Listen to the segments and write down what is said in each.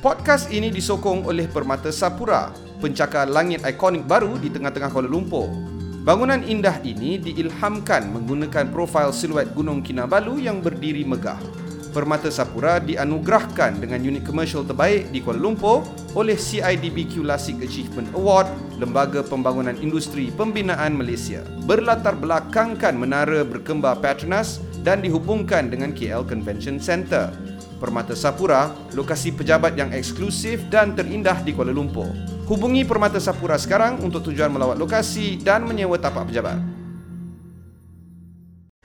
Podcast ini disokong oleh Permata Sapura, pencakar langit ikonik baru di tengah-tengah Kuala Lumpur. Bangunan indah ini diilhamkan menggunakan profil siluet Gunung Kinabalu yang berdiri megah. Permata Sapura dianugerahkan dengan unit komersial terbaik di Kuala Lumpur oleh CIDB Quality Achievement Award, Lembaga Pembangunan Industri Pembinaan Malaysia. Berlatar belakangkan menara berkembar Petronas dan dihubungkan dengan KL Convention Centre. Permata Sapura, lokasi pejabat yang eksklusif dan terindah di Kuala Lumpur. Hubungi Permata Sapura sekarang untuk tujuan melawat lokasi dan menyewa tapak pejabat.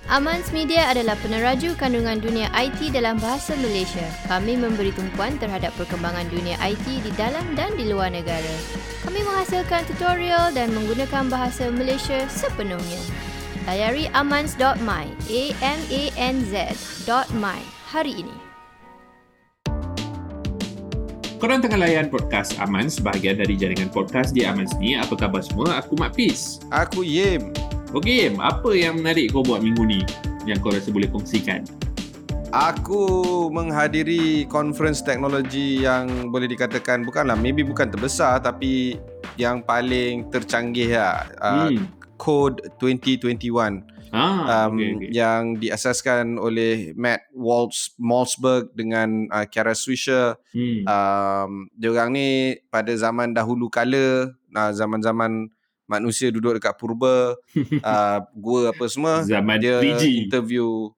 Amanz Media adalah peneraju kandungan dunia IT dalam bahasa Malaysia. Kami memberi tumpuan terhadap perkembangan dunia IT di dalam dan di luar negara. Kami menghasilkan tutorial dan menggunakan bahasa Malaysia sepenuhnya. Layari amanz.my, amanz.my hari ini. Korang tengah layan podcast Amanz, bahagian dari jaringan podcast di Amanz ni. Apa khabar semua? Aku Mat Pis. Aku Yim. Okey Yim, apa yang menarik kau buat minggu ni yang kau rasa boleh kongsikan? Aku menghadiri konferens teknologi yang boleh dikatakan bukan terbesar tapi yang paling tercanggih lah. Code 2021. Yang diasaskan oleh Matt Waltz-Maltzberg dengan Kara Swisher. Diorang ni pada zaman dahulu kala, zaman-zaman manusia duduk dekat purba, gua apa semua, zaman dia 3G. Interview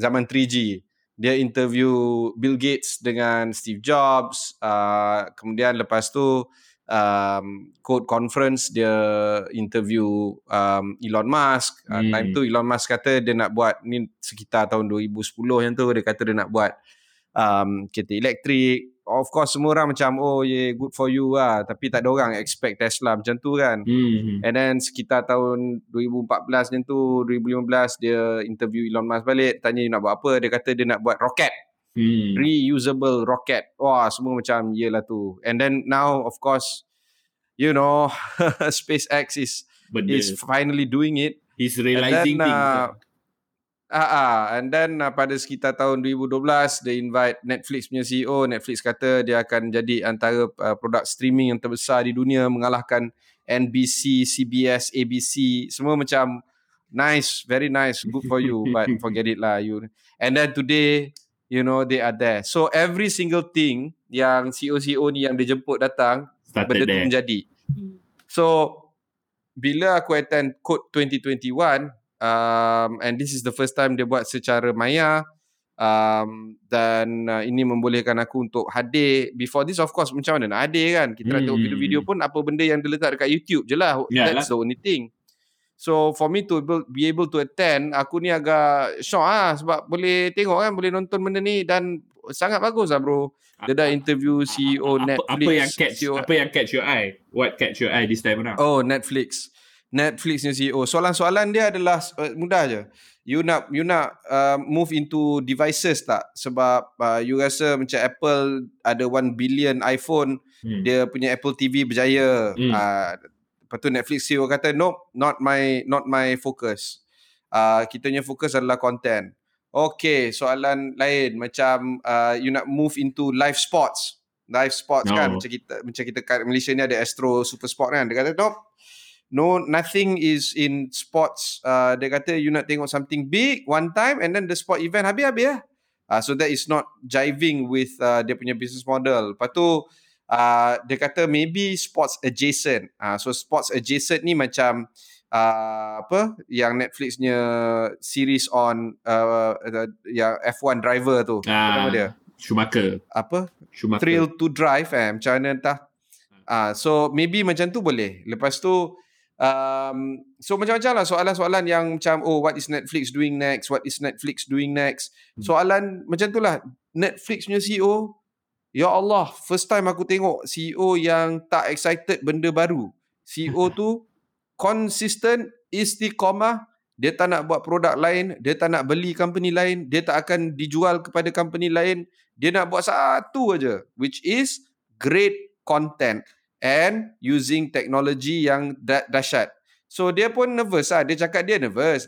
zaman 3G dia interview Bill Gates dengan Steve Jobs, kemudian lepas tu Code Conference dia interview Elon Musk. Time tu Elon Musk kata dia nak buat ni sekitar tahun 2010 yang tu, dia kata dia nak buat kereta elektrik. Of course semua orang macam good for you lah, tapi tak ada orang expect Tesla macam tu kan. And then sekitar tahun 2014 macam tu, 2015 dia interview Elon Musk balik, tanya dia nak buat apa, dia kata dia nak buat roket. Reusable rocket. Wah, semua macam yelah tu. And then now of course, you know, SpaceX is finally doing it. He's realizing things. And then pada sekitar tahun 2012 dia invite Netflix punya CEO. Netflix kata dia akan jadi antara produk streaming yang terbesar di dunia, mengalahkan NBC, CBS, ABC. Semua macam nice, very nice, good for you. But forget it lah you. And then today, you know, they are there. So every single thing yang CEO-CEO ni yang dijemput datang, benda tu menjadi. So bila aku attend Code 2021, and this is the first time dia buat secara maya, dan ini membolehkan aku untuk hadir. Before this of course macam mana nak hadir kan, kita nak tengok video-video pun apa benda yang dia letak dekat YouTube je lah. That's the only thing. So for me to be able to attend, aku ni agak syok lah sebab boleh tengok kan, boleh nonton benda ni dan sangat bagus lah bro. Dia dah interview CEO Netflix. Apa yang catch your eye? What catch your eye this time around? Oh, Netflix ni CEO. Soalan-soalan dia adalah mudah je. You nak move into devices tak? Sebab you rasa macam Apple ada 1 billion iPhone, dia punya Apple TV berjaya. Lepas tu Netflix CEO kata, nope, not my focus. Kita punya fokus adalah content. Okay, soalan lain macam you nak move into live sports. Live sports kan, macam kita kat Malaysia ni ada Astro Super Sport kan. Dia kata, nope, no, nothing is in sports. Dia kata, you nak tengok something big one time and then the sport event habis lah. So that is not jiving with dia punya business model. Lepas tu, dia kata maybe sports adjacent. So sports adjacent ni macam yang Netflixnya series on yang F1 driver tu. Apa nama dia? Schumacher. Apa? Schumacher. Thrill to Drive macam mana entah. So maybe macam tu boleh. Lepas tu so macam-macam lah soalan-soalan yang macam what is Netflix doing next? Soalan macam tu lah. Netflix punya CEO, ya Allah, first time aku tengok CEO yang tak excited benda baru. CEO tu consistent, istiqamah. Dia tak nak buat produk lain, dia tak nak beli company lain, dia tak akan dijual kepada company lain. Dia nak buat satu aja, which is great content and using technology yang dahsyat. So dia pun nervous lah. Dia cakap dia nervous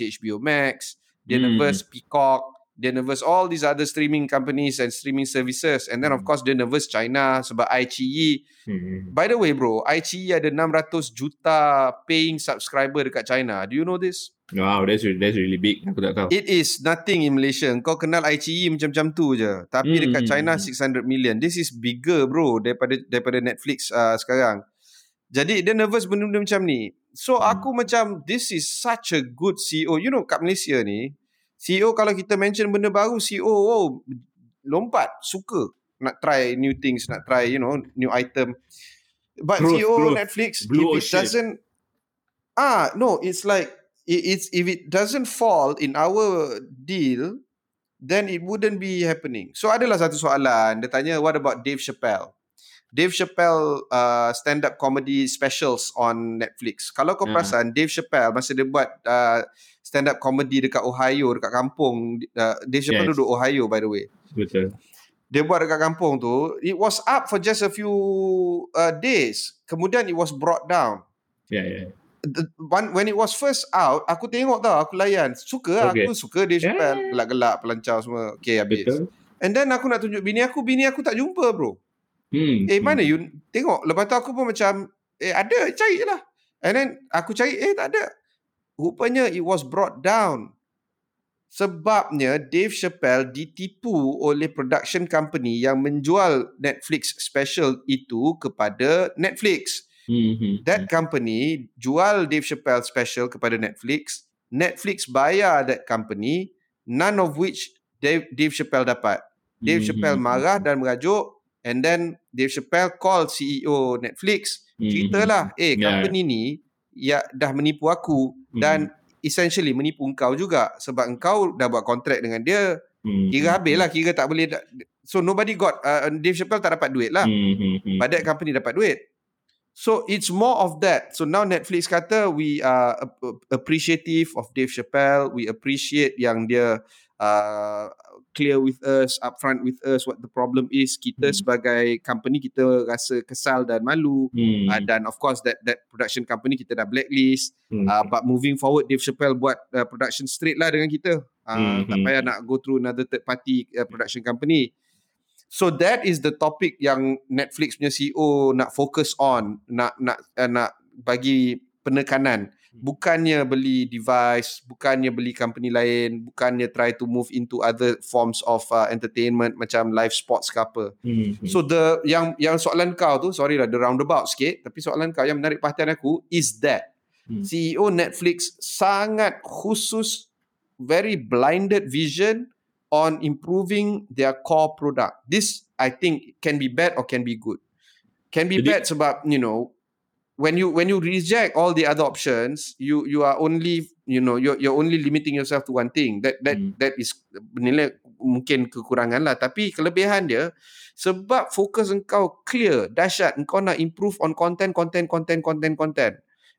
HBO Max, dia nervous Peacock, They're nervous all these other streaming companies and streaming services. And then, of course, they're nervous China sebab iQiyi. By the way, bro, iQiyi ada 600 juta paying subscriber dekat China. Do you know this? Wow, that's really big. Aku tak tahu. It is nothing in Malaysia. Kau kenal iQiyi macam-macam tu je. Tapi dekat China, 600 million. This is bigger, bro, daripada Netflix sekarang. Jadi, dia nervous benda-benda macam ni. So, aku macam, this is such a good CEO. You know, kat Malaysia ni, CEO kalau kita mention benda baru, CEO lompat, suka nak try new things, nak try, you know, new item. But growth, CEO growth. Netflix, blue if it doesn't no, it's like it's if it doesn't fall in our deal, then it wouldn't be happening. So adalah satu soalan, dia tanya, what about Dave Chappelle? Dave Chappelle stand-up comedy specials on Netflix. Kalau kau perasan, Dave Chappelle masa dia buat stand-up comedy dekat Ohio, dekat kampung. Dave Chappelle duduk Ohio, by the way. Betul. Dia buat dekat kampung tu, it was up for just a few days. Kemudian it was brought down. When it was first out, aku tengok tau, aku layan. Suka, aku suka Dave Chappelle. Gelak-gelak, pelancau semua. Okay, habis. Betul. And then aku nak tunjuk bini aku tak jumpa, bro. Mana you tengok? Lepas tu aku pun macam ada, cari je lah. And then aku cari, tak ada. Rupanya it was brought down. Sebabnya Dave Chappelle ditipu oleh production company yang menjual Netflix special itu kepada Netflix. That company jual Dave Chappelle special kepada Netflix. Netflix bayar that company, none of which Dave Chappelle dapat. Dave Chappelle marah dan merajuk. And then Dave Chappelle call CEO Netflix, ceritalah, company ni ya dah menipu aku dan essentially menipu engkau juga sebab engkau dah buat kontrak dengan dia, kira habis lah, kira tak boleh, so nobody got, Dave Chappelle tak dapat duit lah, but that company dapat duit. So it's more of that. So now Netflix kata, we are appreciative of Dave Chappelle, we appreciate yang dia clear with us, upfront with us what the problem is. Kita sebagai company, kita rasa kesal dan malu, dan of course that production company kita dah blacklist, but moving forward Dave Chappelle buat production straight lah dengan kita, tak payah nak go through another third party production company. So that is the topic yang Netflix punya CEO nak focus on, nak bagi penekanan. Bukannya beli device, bukannya beli company lain, bukannya try to move into other forms of entertainment macam live sports ke apa. So the yang soalan kau tu, sorry lah, the roundabout sikit, tapi soalan kau yang menarik perhatian aku is that CEO Netflix sangat khusus, very blinded vision on improving their core product. This I think can be bad or can be good. Can be bad sebab, you know, when you reject all the other options, you are only, you know, you're only limiting yourself to one thing. That is nilai mungkin kekurangan lah. Tapi kelebihan dia, sebab fokus engkau clear, dahsyat, engkau nak improve on content,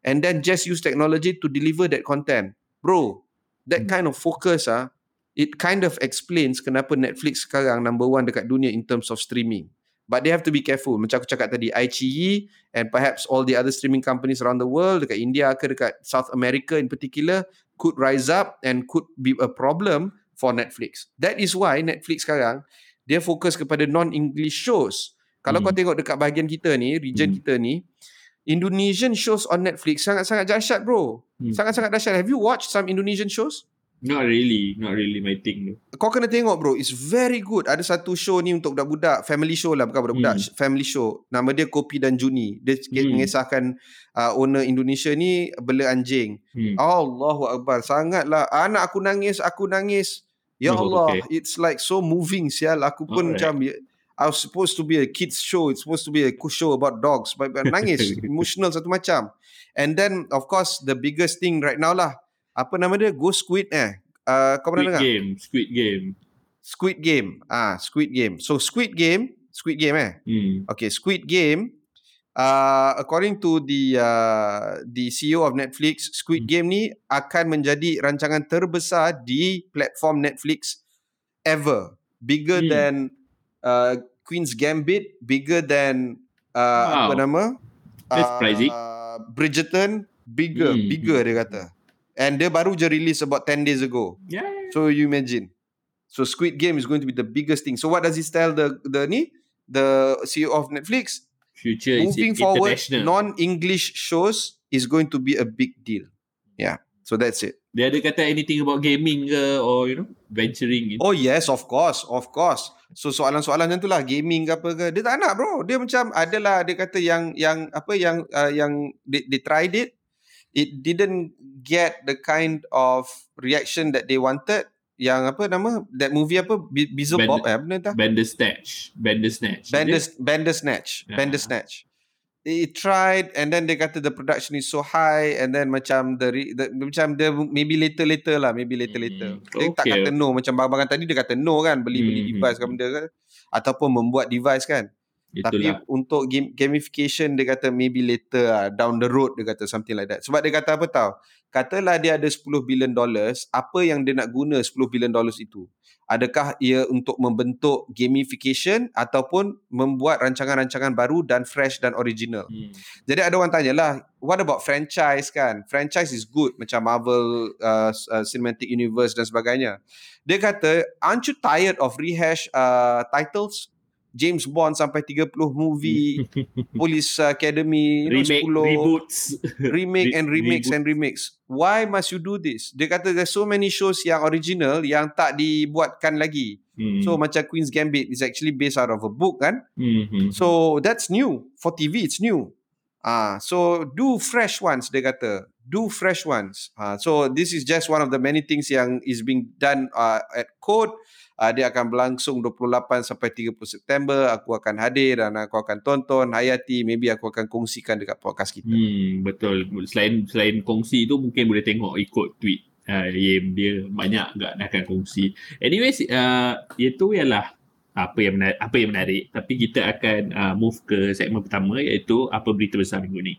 and then just use technology to deliver that content, bro. That kind of focus it kind of explains kenapa Netflix sekarang number one dekat dunia in terms of streaming. But they have to be careful. Macam aku cakap tadi, iQiyi and perhaps all the other streaming companies around the world, dekat India ke dekat South America in particular, could rise up and could be a problem for Netflix. That is why Netflix sekarang, dia fokus kepada non-English shows. Kalau kau tengok dekat bahagian kita ni, region kita ni, Indonesian shows on Netflix sangat-sangat dahsyat, bro. Sangat-sangat dahsyat. Have you watched some Indonesian shows? Not really my thing. Kau kena tengok, bro. It's very good. Ada satu show ni untuk budak-budak, family show lah, bukan budak-budak, family show. Nama dia Kopi dan Juni. Dia mengisahkan owner Indonesia ni bela anjing. Allahu Akbar, sangatlah. Anak aku nangis. Ya Allah, okay. It's like so moving, sial. Aku pun macam, I was supposed to be a kids show. It's supposed to be a show about dogs, but nangis, emotional satu macam. And then of course the biggest thing right now lah, apa nama dia? Go Squid kau pernah dengar? Squid Game. Squid Game. So Squid Game Okay, Squid Game, according to the CEO of Netflix, Squid Game ni akan menjadi rancangan terbesar di platform Netflix ever. Bigger than Queen's Gambit, bigger than apa nama? That's pricey. Bridgerton, bigger dia kata. And dia baru je release about 10 days ago. So you imagine. So Squid Game is going to be the biggest thing. So what does it tell the CEO of Netflix? Future moving forward, non-English shows is going to be a big deal. Yeah. So that's it. Dia ada kata anything about gaming ke, or you know, venturing in. Oh yes, of course. So soalan-soalan macam itulah, gaming ke apa ke. Dia tak nak, bro. Dia macam adalah, dia kata yang they tried it. It didn't get the kind of reaction that they wanted. Yang apa nama that movie apa, Beelzebub benda tak? Bandersnatch. It tried, and then they kata the production is so high, and then macam the maybe later. Dia tak kata no, macam barang-barang tadi dia kata no kan, beli device ke benda kan, ataupun membuat device kan. Itulah. Tapi untuk gamification dia kata maybe later lah, down the road dia kata something like that. Sebab dia kata apa tahu? Katalah dia ada $10 billion, apa yang dia nak guna $10 billion itu? Adakah ia untuk membentuk gamification ataupun membuat rancangan-rancangan baru dan fresh dan original? Jadi ada orang tanyalah, what about franchise kan? Franchise is good, macam Marvel Cinematic Universe dan sebagainya. Dia kata, aren't you tired of rehash titles? James Bond sampai 30 movie, Police Academy, remakes. Why must you do this? Dia kata there's so many shows yang original yang tak dibuatkan lagi. So macam Queen's Gambit is actually based out of a book kan. So that's new. For TV it's new. So do fresh ones, dia kata. Do fresh ones. So this is just one of the many things yang is being done at Code. Dia akan berlangsung 28 sampai 30 September. Aku akan hadir dan aku akan tonton, hayati, maybe aku akan kongsikan dekat podcast kita. Betul. Selain kongsi tu, mungkin boleh tengok ikut tweet. Dia banyak enggak nak kongsi. Anyways, itu ialah apa yang menarik. Tapi kita akan move ke segmen pertama, iaitu apa berita besar minggu ni.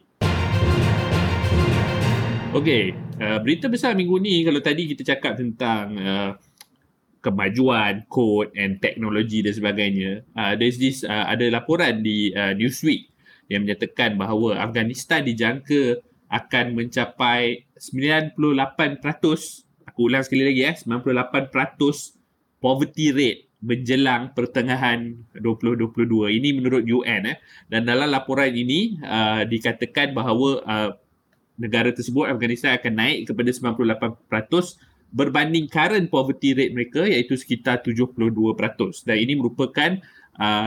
Okay, berita besar minggu ni, kalau tadi kita cakap tentang kemajuan, kod and teknologi dan sebagainya. Ada laporan di Newsweek yang menyatakan bahawa Afghanistan dijangka akan mencapai 98%, aku ulang sekali lagi 98% poverty rate menjelang pertengahan 2022. Ini menurut UN dan dalam laporan ini dikatakan bahawa negara tersebut, Afghanistan, akan naik kepada 98% berbanding current poverty rate mereka, iaitu sekitar 72%. Dan ini merupakan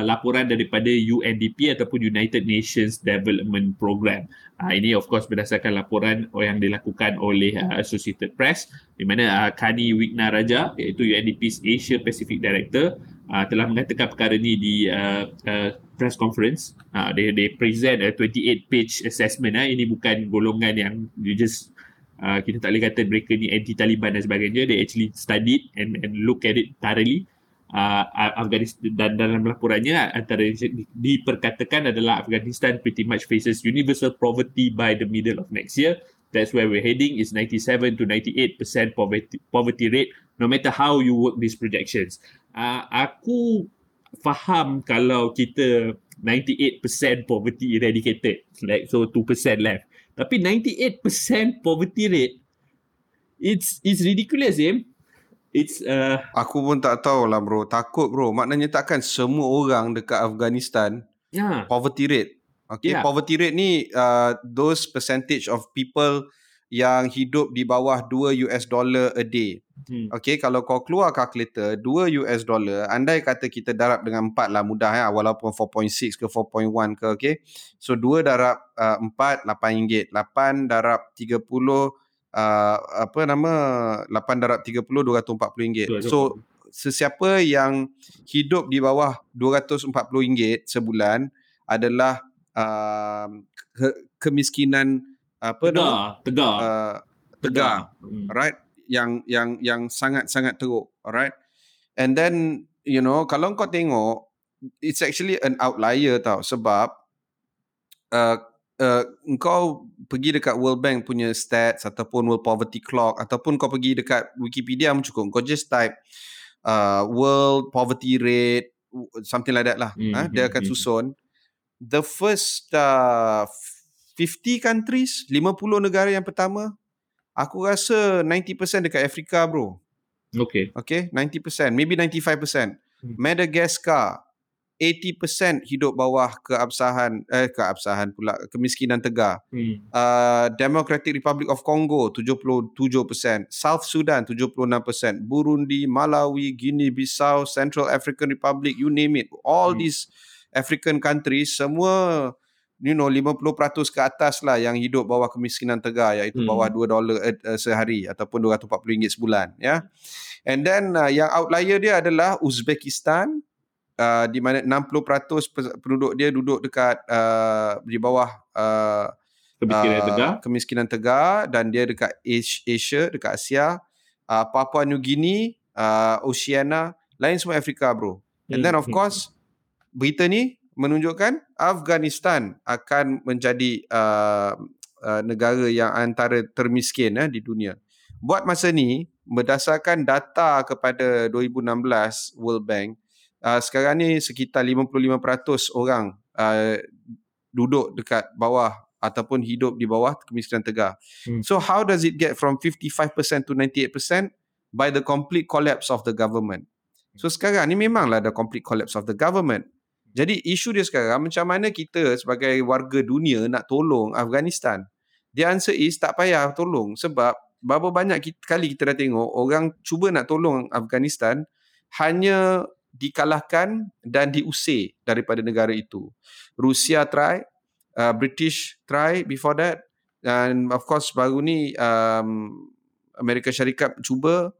laporan daripada UNDP ataupun United Nations Development Program. Ini of course berdasarkan laporan yang dilakukan oleh Associated Press, di mana Kani Wignaraja, iaitu UNDP's Asia Pacific Director, telah mengatakan perkara ini di press conference. They present a 28-page assessment. Ini bukan golongan yang you just kita tak boleh kata mereka ni anti-Taliban dan sebagainya. They actually studied and look at it thoroughly. Afghanistan, dan dalam laporannya antara diperkatakan adalah Afghanistan pretty much faces universal poverty by the middle of next year. That's where we're heading, is 97 to 98% poverty rate, no matter how you work these projections. Aku faham kalau kita 98% poverty eradicated, like so 2% left. Tapi 98% poverty rate, it's ridiculous, Zim. Aku pun tak tahu lah, bro. Takut, bro. Maknanya takkan semua orang dekat Afghanistan poverty rate. Okay, poverty rate ni those percentage of people yang hidup di bawah $2 a day. Okay, kalau kau keluar kalkulator, $2, andai kata kita darab dengan 4 lah, mudah ya, walaupun 4.6 ke 4.1 ke, okay. So 2 darab 4, RM8. 8 darab 30, RM240. So sesiapa yang hidup di bawah RM240 sebulan adalah kemiskinan tegar. Right, yang sangat-sangat teruk, alright. And then you know, kalau kau tengok, it's actually an outlier tau, sebab kau pergi dekat World Bank punya stats ataupun World Poverty Clock, ataupun kau pergi dekat Wikipedia pun cukup, kau just type World Poverty Rate, something like that lah. Dia akan susun the first 50 countries, 50 negara yang pertama. Aku rasa 90% dekat Afrika, bro. Okay. Okay, 90%, maybe 95%. Madagascar, 80% hidup bawah keabsahan pula, kemiskinan tegar. Democratic Republic of Congo, 77%. South Sudan, 76%. Burundi, Malawi, Guinea-Bissau, Central African Republic, you name it. All these African countries, semua, you know, 50% ke atas lah yang hidup bawah kemiskinan tegar, iaitu bawah $2 sehari ataupun RM240 sebulan. Yeah? And then yang outlier dia adalah Uzbekistan, di mana 60% penduduk dia duduk dekat di bawah kemiskinan tegar, dan dia dekat Asia, dekat Asia, Papua New Guinea, Oceania, lain semua Afrika, bro. And then of course, berita ni menunjukkan Afghanistan akan menjadi negara yang antara termiskin di dunia. Buat masa ni, berdasarkan data kepada 2016 World Bank, sekarang ni sekitar 55% orang duduk dekat bawah ataupun hidup di bawah kemiskinan tegar. So how does it get from 55% to 98% by the complete collapse of the government? So sekarang ni memanglah the complete collapse of the government. Jadi isu dia sekarang, macam mana kita sebagai warga dunia nak tolong Afghanistan? The answer is tak payah tolong, sebab berapa banyak kali kita dah tengok orang cuba nak tolong Afghanistan hanya dikalahkan dan diusir daripada negara itu. Rusia try, British try before that, and of course baru ni Amerika Syarikat cuba,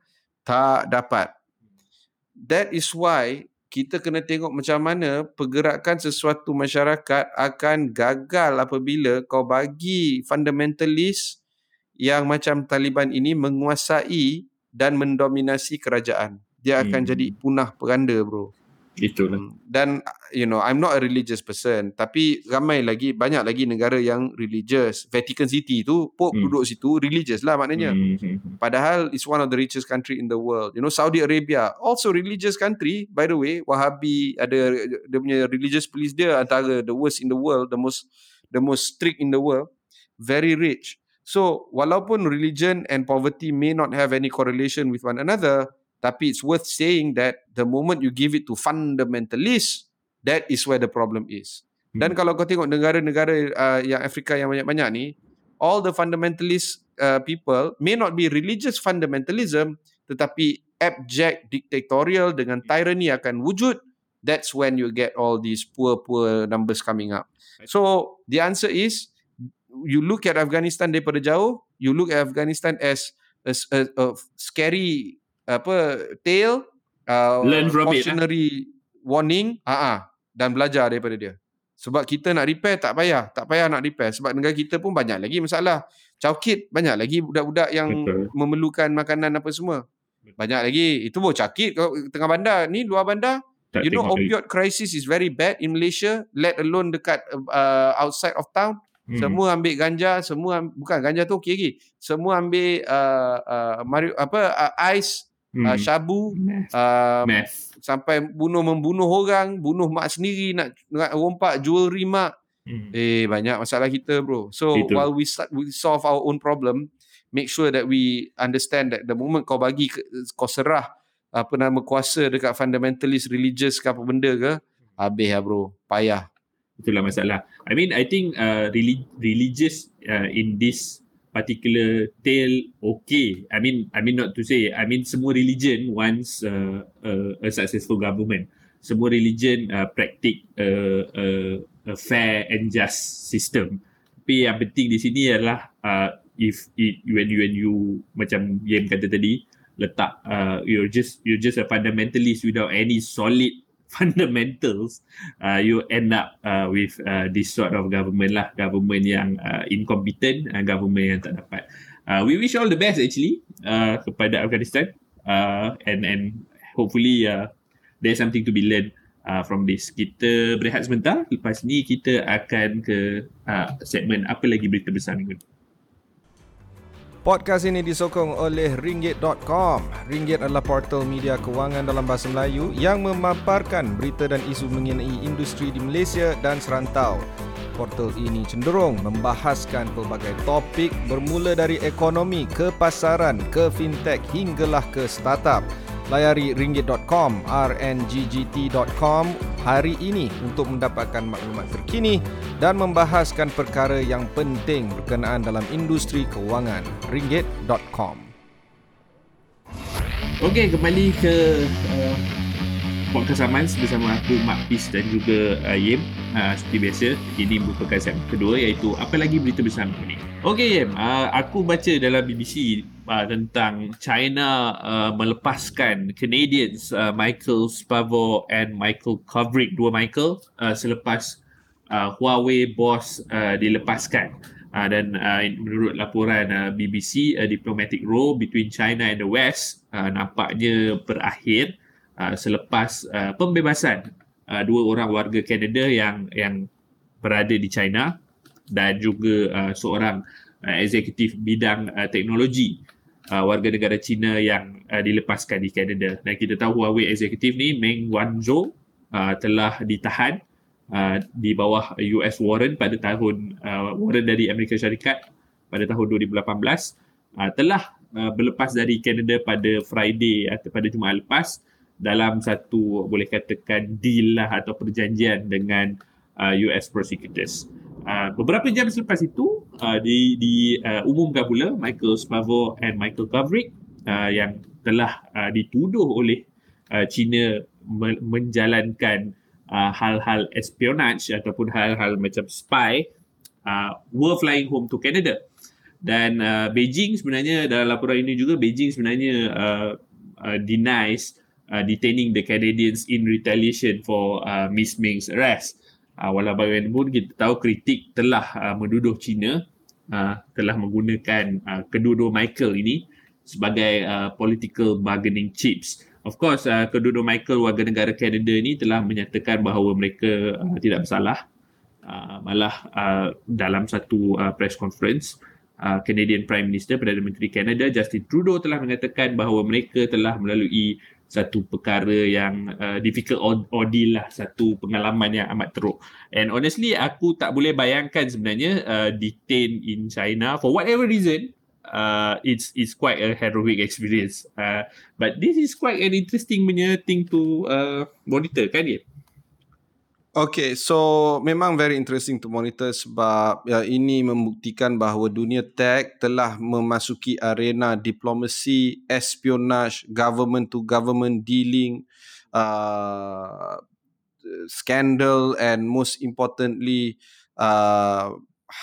tak dapat. That is why kita kena tengok macam mana pergerakan sesuatu masyarakat akan gagal apabila kau bagi fundamentalist yang macam Taliban ini menguasai dan mendominasi kerajaan. Dia akan jadi punah peranda, bro. Itulah. Dan, you know, I'm not a religious person, tapi banyak lagi negara yang religious. Vatican City tu, Pope duduk situ, religious lah maknanya. Padahal it's one of the richest country in the world. You know, Saudi Arabia, also religious country, by the way. Wahhabi, ada dia punya religious police dia antara the worst in the world, the most strict in the world. Very rich. So, walaupun religion and poverty may not have any correlation with one another, tapi it's worth saying that the moment you give it to fundamentalists, that is where the problem is. Dan kalau kau tengok negara-negara yang Afrika yang banyak-banyak ni, all the fundamentalist people may not be religious fundamentalism, tetapi abject dictatorial dengan tyranny akan wujud. That's when you get all these poor numbers coming up. So the answer is, you look at Afghanistan daripada jauh, you look at Afghanistan as a scary tale, cautionary warning, dan belajar daripada dia. Sebab kita nak repair, tak payah nak repair, sebab negara kita pun banyak lagi masalah. Cakit, banyak lagi budak-budak yang memerlukan makanan apa semua. Banyak lagi. Itu pun cakit tengah bandar, ni luar bandar. You know, opioid crisis is very bad in Malaysia, let alone dekat outside of town. Semua ambil ganja, bukan ganja tu okey lagi. Semua ambil ais, syabu, meth, sampai membunuh orang, bunuh mak sendiri, nak rompak jewelry mak. Banyak masalah kita, bro. So itu. While we solve our own problem, make sure that we understand that the moment kau bagi, kau serah kuasa dekat fundamentalist religious ke apa benda ke, habis lah, bro. Payah. Itulah masalah. I mean, I think religious in this particular tale, okay. I mean not to say, I mean semua religion wants a successful government. Semua religion praktik a fair and just system. Tapi yang penting di sini adalah when you macam Yem kata tadi, letak you're just a fundamentalist without any solid fundamentals, you end up with this sort of government lah. Government yang incompetent, government yang tak dapat. We wish all the best actually kepada Afghanistan, and hopefully there's something to be learned from this. Kita berehat sebentar, lepas ni kita akan ke segmen apa lagi berita besar minggu ni. Podcast ini disokong oleh Ringgit.com. Ringgit adalah portal media kewangan dalam bahasa Melayu yang memaparkan berita dan isu mengenai industri di Malaysia dan serantau. portal ini cenderung membahaskan pelbagai topik bermula dari ekonomi ke pasaran, ke fintech hinggalah ke startup. Layari ringgit.com, rnggt.com hari ini untuk mendapatkan maklumat terkini dan membahaskan perkara yang penting berkenaan dalam industri kewangan. ringgit.com. Okey, kembali ke podcast Amanz bersama aku, Mak Pis dan juga Yem. Seperti biasa, ini merupakan segmen kedua iaitu apa lagi berita besar ni. Okey Yem, aku baca dalam BBC tentang China melepaskan Canadians Michael Spavor and Michael Kovrig, dua Michael, selepas Huawei boss dilepaskan. Dan menurut laporan BBC, diplomatic row between China and the West nampaknya berakhir selepas pembebasan dua orang warga Canada yang berada di China dan juga seorang eksekutif bidang teknologi warga negara China yang dilepaskan di Canada. Dan kita tahu Huawei eksekutif ni, Meng Wanzhou, telah ditahan di bawah US warrant pada tahun warrant dari Amerika Syarikat pada tahun 2018, telah berlepas dari Canada pada Friday atau pada Jumaat lepas dalam satu boleh katakan deal lah atau perjanjian dengan US prosecutors. Beberapa jam selepas itu diumumkan pula Michael Spavor and Michael Kovrig yang telah dituduh oleh China menjalankan hal-hal espionage ataupun hal-hal macam spy were flying home to Canada. Dan Beijing sebenarnya dalam laporan ini juga Beijing sebenarnya denies detaining the Canadians in retaliation for Miss Meng's arrest. Walau bagaimanapun kita tahu kritik telah menduduh China telah menggunakan kedua-dua Michael ini sebagai political bargaining chips. Of course, kedua-dua Michael warga negara Canada ini telah menyatakan bahawa mereka tidak bersalah. Malah dalam satu press conference, Canadian Prime Minister, Perdana Menteri Canada Justin Trudeau telah mengatakan bahawa mereka telah melalui satu perkara yang difficult ordeal lah, satu pengalaman yang amat teruk. And honestly, aku tak boleh bayangkan sebenarnya detained in China for whatever reason. It's quite a heroic experience. But this is quite an interesting punya thing to monitor, kan? Okay, so memang very interesting to monitor sebab ini membuktikan bahawa dunia tech telah memasuki arena diplomasi, espionage, government to government dealing, scandal, and most importantly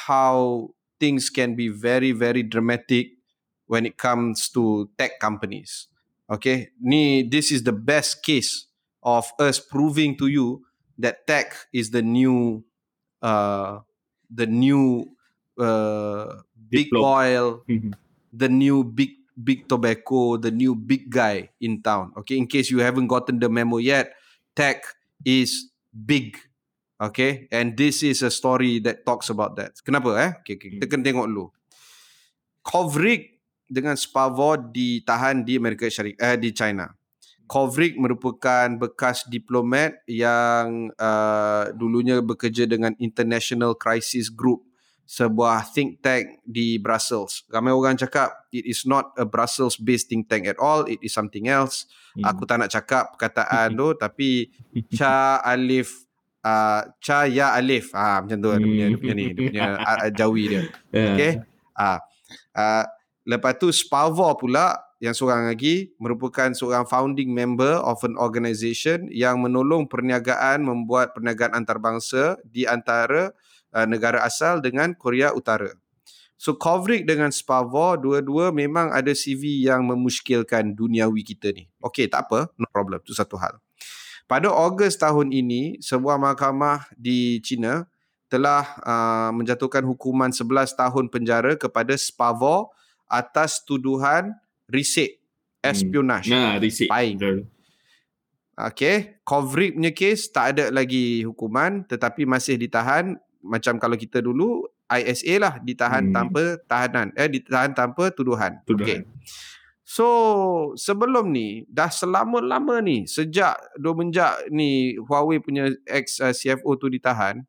how things can be very, very dramatic when it comes to tech companies. Okay, this is the best case of us proving to you that tech is the new big oil, the new big tobacco, the new big guy in town. Okay, in case you haven't gotten the memo yet, tech is big. Okay, and this is a story that talks about that. Kenapa? Okay, kita kena tengok dulu. Kovrig dengan Spavor ditahan di Amerika Syarikat, di China. Kovrig merupakan bekas diplomat yang dulunya bekerja dengan International Crisis Group, sebuah think tank di Brussels. Ramai orang cakap it is not a Brussels-based think tank at all, it is something else. Aku tak nak cakap perkataan tu, tapi Cha Ya Alif, macam tu dia punya jawi dia. Okey. Lepas tu Spavor pula yang seorang lagi merupakan seorang founding member of an organisation yang menolong perniagaan, membuat perniagaan antarabangsa di antara negara asal dengan Korea Utara. So Kovrig dengan Spavor dua-dua memang ada CV yang memuskilkan duniawi kita ni. Okey, tak apa, no problem, tu satu hal. Pada Ogos tahun ini, sebuah mahkamah di China telah menjatuhkan hukuman 11 tahun penjara kepada Spavor atas tuduhan risik, espionage, spying. Okay, Kovrig punya kes tak ada lagi hukuman tetapi masih ditahan macam kalau kita dulu ISA lah, ditahan tanpa tahanan, ditahan tanpa tuduhan. Okay. So sebelum ni dah selama-lama ni sejak Huawei punya ex CFO tu ditahan,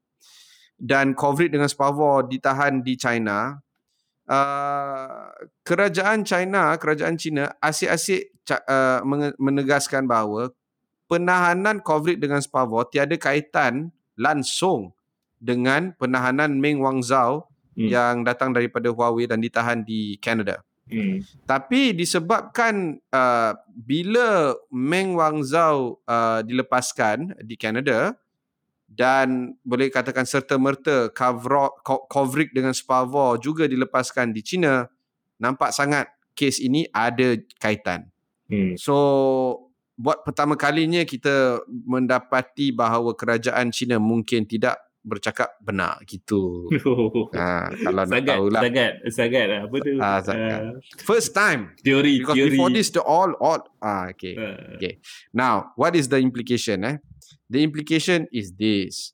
dan Kovrig dengan Spavor ditahan di China, kerajaan China asyik-asyik menegaskan bahawa penahanan Kovrig dengan Spavor tiada kaitan langsung dengan penahanan Meng Wanzhou yang datang daripada Huawei dan ditahan di Canada. Tapi disebabkan bila Meng Wanzhou dilepaskan di Canada dan boleh katakan serta-merta Kovrig dengan Spavor juga dilepaskan di China, nampak sangat kes ini ada kaitan. So, buat pertama kalinya kita mendapati bahawa kerajaan China mungkin tidak bercakap benar gitu. Kalau nak tahulah. Sangat apa tu? First time. Theory. Before this the all. Okay. Now, what is the implication? The implication is this.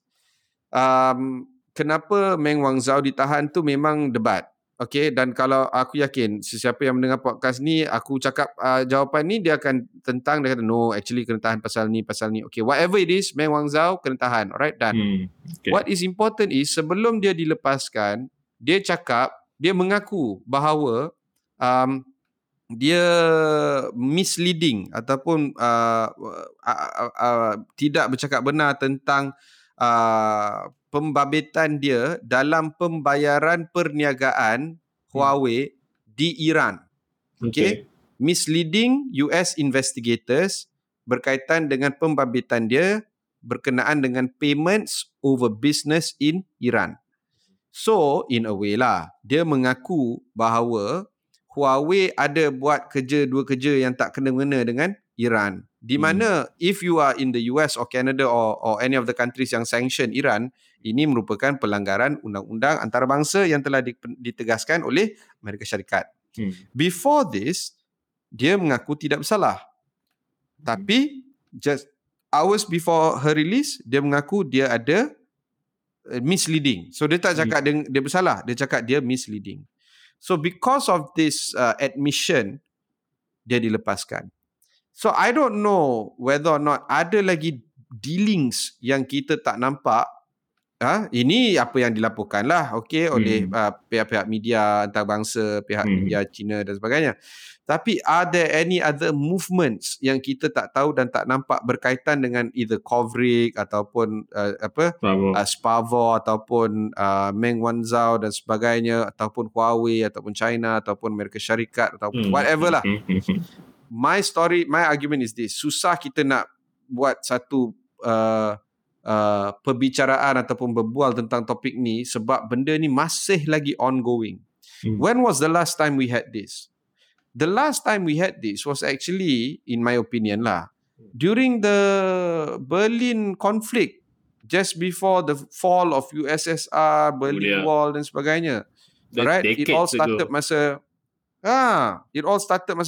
Kenapa Meng Wanzhou ditahan tu memang debat. Okay, dan kalau aku yakin sesiapa yang mendengar podcast ni, aku cakap jawapan ni, dia akan tentang, dia kata no, actually kena tahan pasal ni. Okay, whatever it is, Meng Wanzhou kena tahan. Alright, done. Okay. What is important is, sebelum dia dilepaskan, dia cakap, dia mengaku bahawa dia misleading ataupun tidak bercakap benar tentang pembabitan dia dalam pembayaran perniagaan Huawei di Iran. Okay. Misleading US investigators berkaitan dengan pembabitan dia berkenaan dengan payments over business in Iran. So, in a way lah, dia mengaku bahawa Huawei ada buat dua kerja yang tak kena-mengena dengan Iran. Di mana if you are in the US or Canada or any of the countries yang sanction Iran, ini merupakan pelanggaran undang-undang antarabangsa yang telah ditegaskan oleh Amerika Syarikat. Before this, dia mengaku tidak bersalah. Tapi just hours before her release, dia mengaku dia ada misleading. So dia tak cakap dia bersalah, dia cakap dia misleading. So because of this admission, dia dilepaskan. So, I don't know whether or not ada lagi dealings yang kita tak nampak. Ini apa yang dilaporkan lah, oleh pihak-pihak media antarabangsa, pihak media China dan sebagainya. Tapi, are there any other movements yang kita tak tahu dan tak nampak berkaitan dengan either Kovrig ataupun Spavor ataupun Meng Wanzhou dan sebagainya, ataupun Huawei, ataupun China, ataupun Amerika Syarikat, ataupun whatever lah. My argument is this. Susah kita nak buat satu perbicaraan ataupun berbual tentang topik ni sebab benda ni masih lagi ongoing. When was the last time we had this? The last time we had this was actually, in my opinion lah, during the Berlin conflict, just before the fall of USSR, Berlin Wall dan sebagainya. Right? It all started masa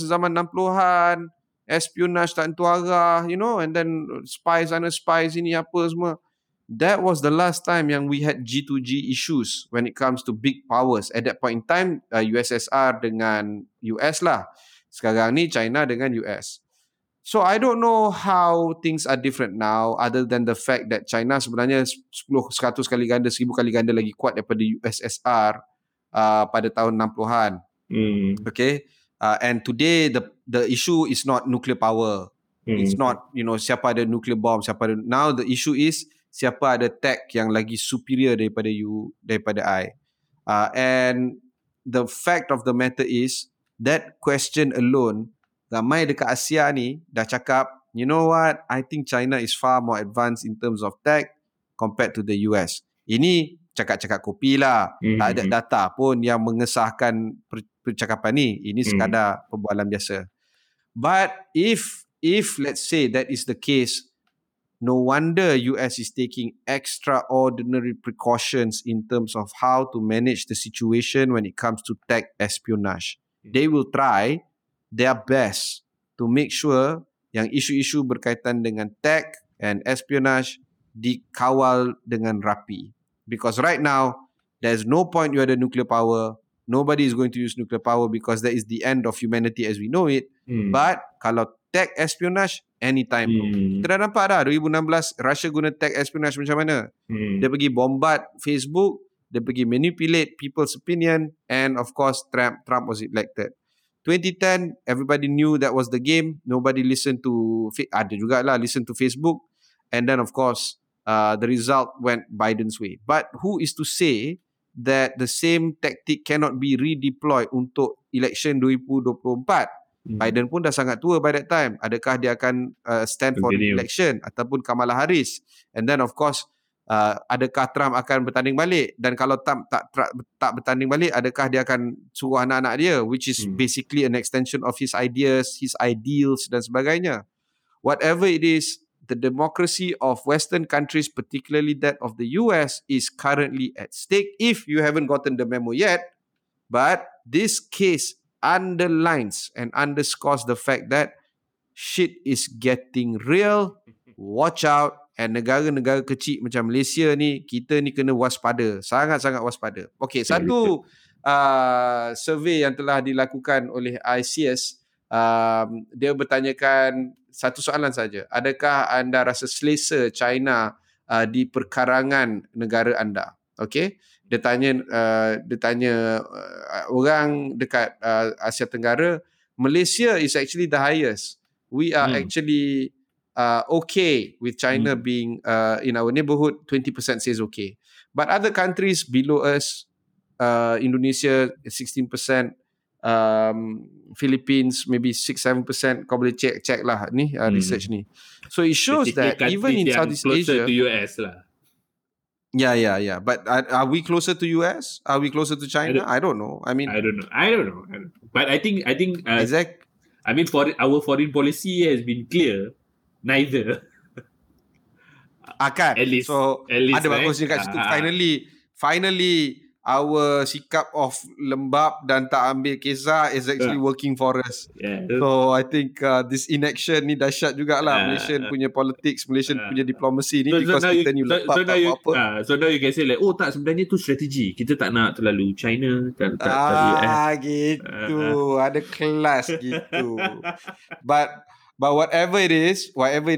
zaman 60-an, espionage tak tentu arah, and then spy sana, spy sini, apa semua. That was the last time yang we had G2G issues when it comes to big powers. At that point in time, USSR dengan US lah. Sekarang ni, China dengan US. So, I don't know how things are different now other than the fact that China sebenarnya 100 kali ganda, 1000 kali ganda lagi kuat daripada USSR pada tahun 60-an. Okay, and today the issue is not nuclear power. It's not siapa ada nuclear bomb, siapa ada. Now the issue is siapa ada tech yang lagi superior daripada you, daripada I. And the fact of the matter is that question alone, ramai dekat Asia ni dah cakap, you know what? I think China is far more advanced in terms of tech compared to the US. Ini cakap-cakap kopi lah. Tak ada data pun yang mengesahkan percakapan ni. Ini sekadar perbualan biasa. But if let's say that is the case, no wonder US is taking extraordinary precautions in terms of how to manage the situation when it comes to tech espionage. They will try their best to make sure yang isu-isu berkaitan dengan tech and espionage dikawal dengan rapi. Because right now, there's no point you had a nuclear power. Nobody is going to use nuclear power because that is the end of humanity as we know it. But kalau tech espionage, anytime. Kita dah nampak dah 2016 Russia guna tech espionage macam mana. Dia pergi bombard Facebook, dia pergi manipulate people's opinion, and of course Trump was elected. 2010, everybody knew that was the game. Nobody listened to, ada jugalah listen to Facebook, and then of course the result went Biden's way. But who is to say that the same tactic cannot be redeployed untuk election 2024? Biden pun dah sangat tua by that time. Adakah dia akan stand for election ataupun Kamala Harris? And then of course, adakah Trump akan bertanding balik? Dan kalau Trump tak bertanding balik, adakah dia akan suruh anak-anak dia, which is basically an extension of his ideas, his ideals dan sebagainya. Whatever it is, the democracy of Western countries, particularly that of the US, is currently at stake. If you haven't gotten the memo yet, but this case underlines and underscores the fact that shit is getting real. Watch out. And negara-negara kecil macam Malaysia ni, kita ni kena waspada. Sangat-sangat waspada. Okay, satu survey yang telah dilakukan oleh ICS, dia bertanyakan satu soalan saja. Adakah anda rasa selesa China di perkarangan negara anda? Okay, dia tanya orang dekat Asia Tenggara. Malaysia is actually the highest. We are actually okay with China being in our neighborhood. 20% says okay. But other countries below us, Indonesia 16%, Philippines maybe 6-7%. Kau boleh check lah ni research ni. So it shows that even in Southeast Asia, to US lah. Yeah. But are we closer to US? Are we closer to China? I don't know. I don't know. But I think exact. I mean, our foreign policy has been clear. Neither. Akan. At least, ada bagusnya kat situ. Finally, our sikap of lembab dan tak ambil kisah is actually working for us. Yeah. So, I think this inaction ni dahsyat jugalah. Malaysian punya politics, Malaysian punya diplomasi ni, because kita ni lembab tak apa-apa. So, now you can say like, oh tak, sebenarnya tu strategi. Kita tak nak terlalu China. Tak terlalu. Gitu. Ada kelas gitu. But whatever it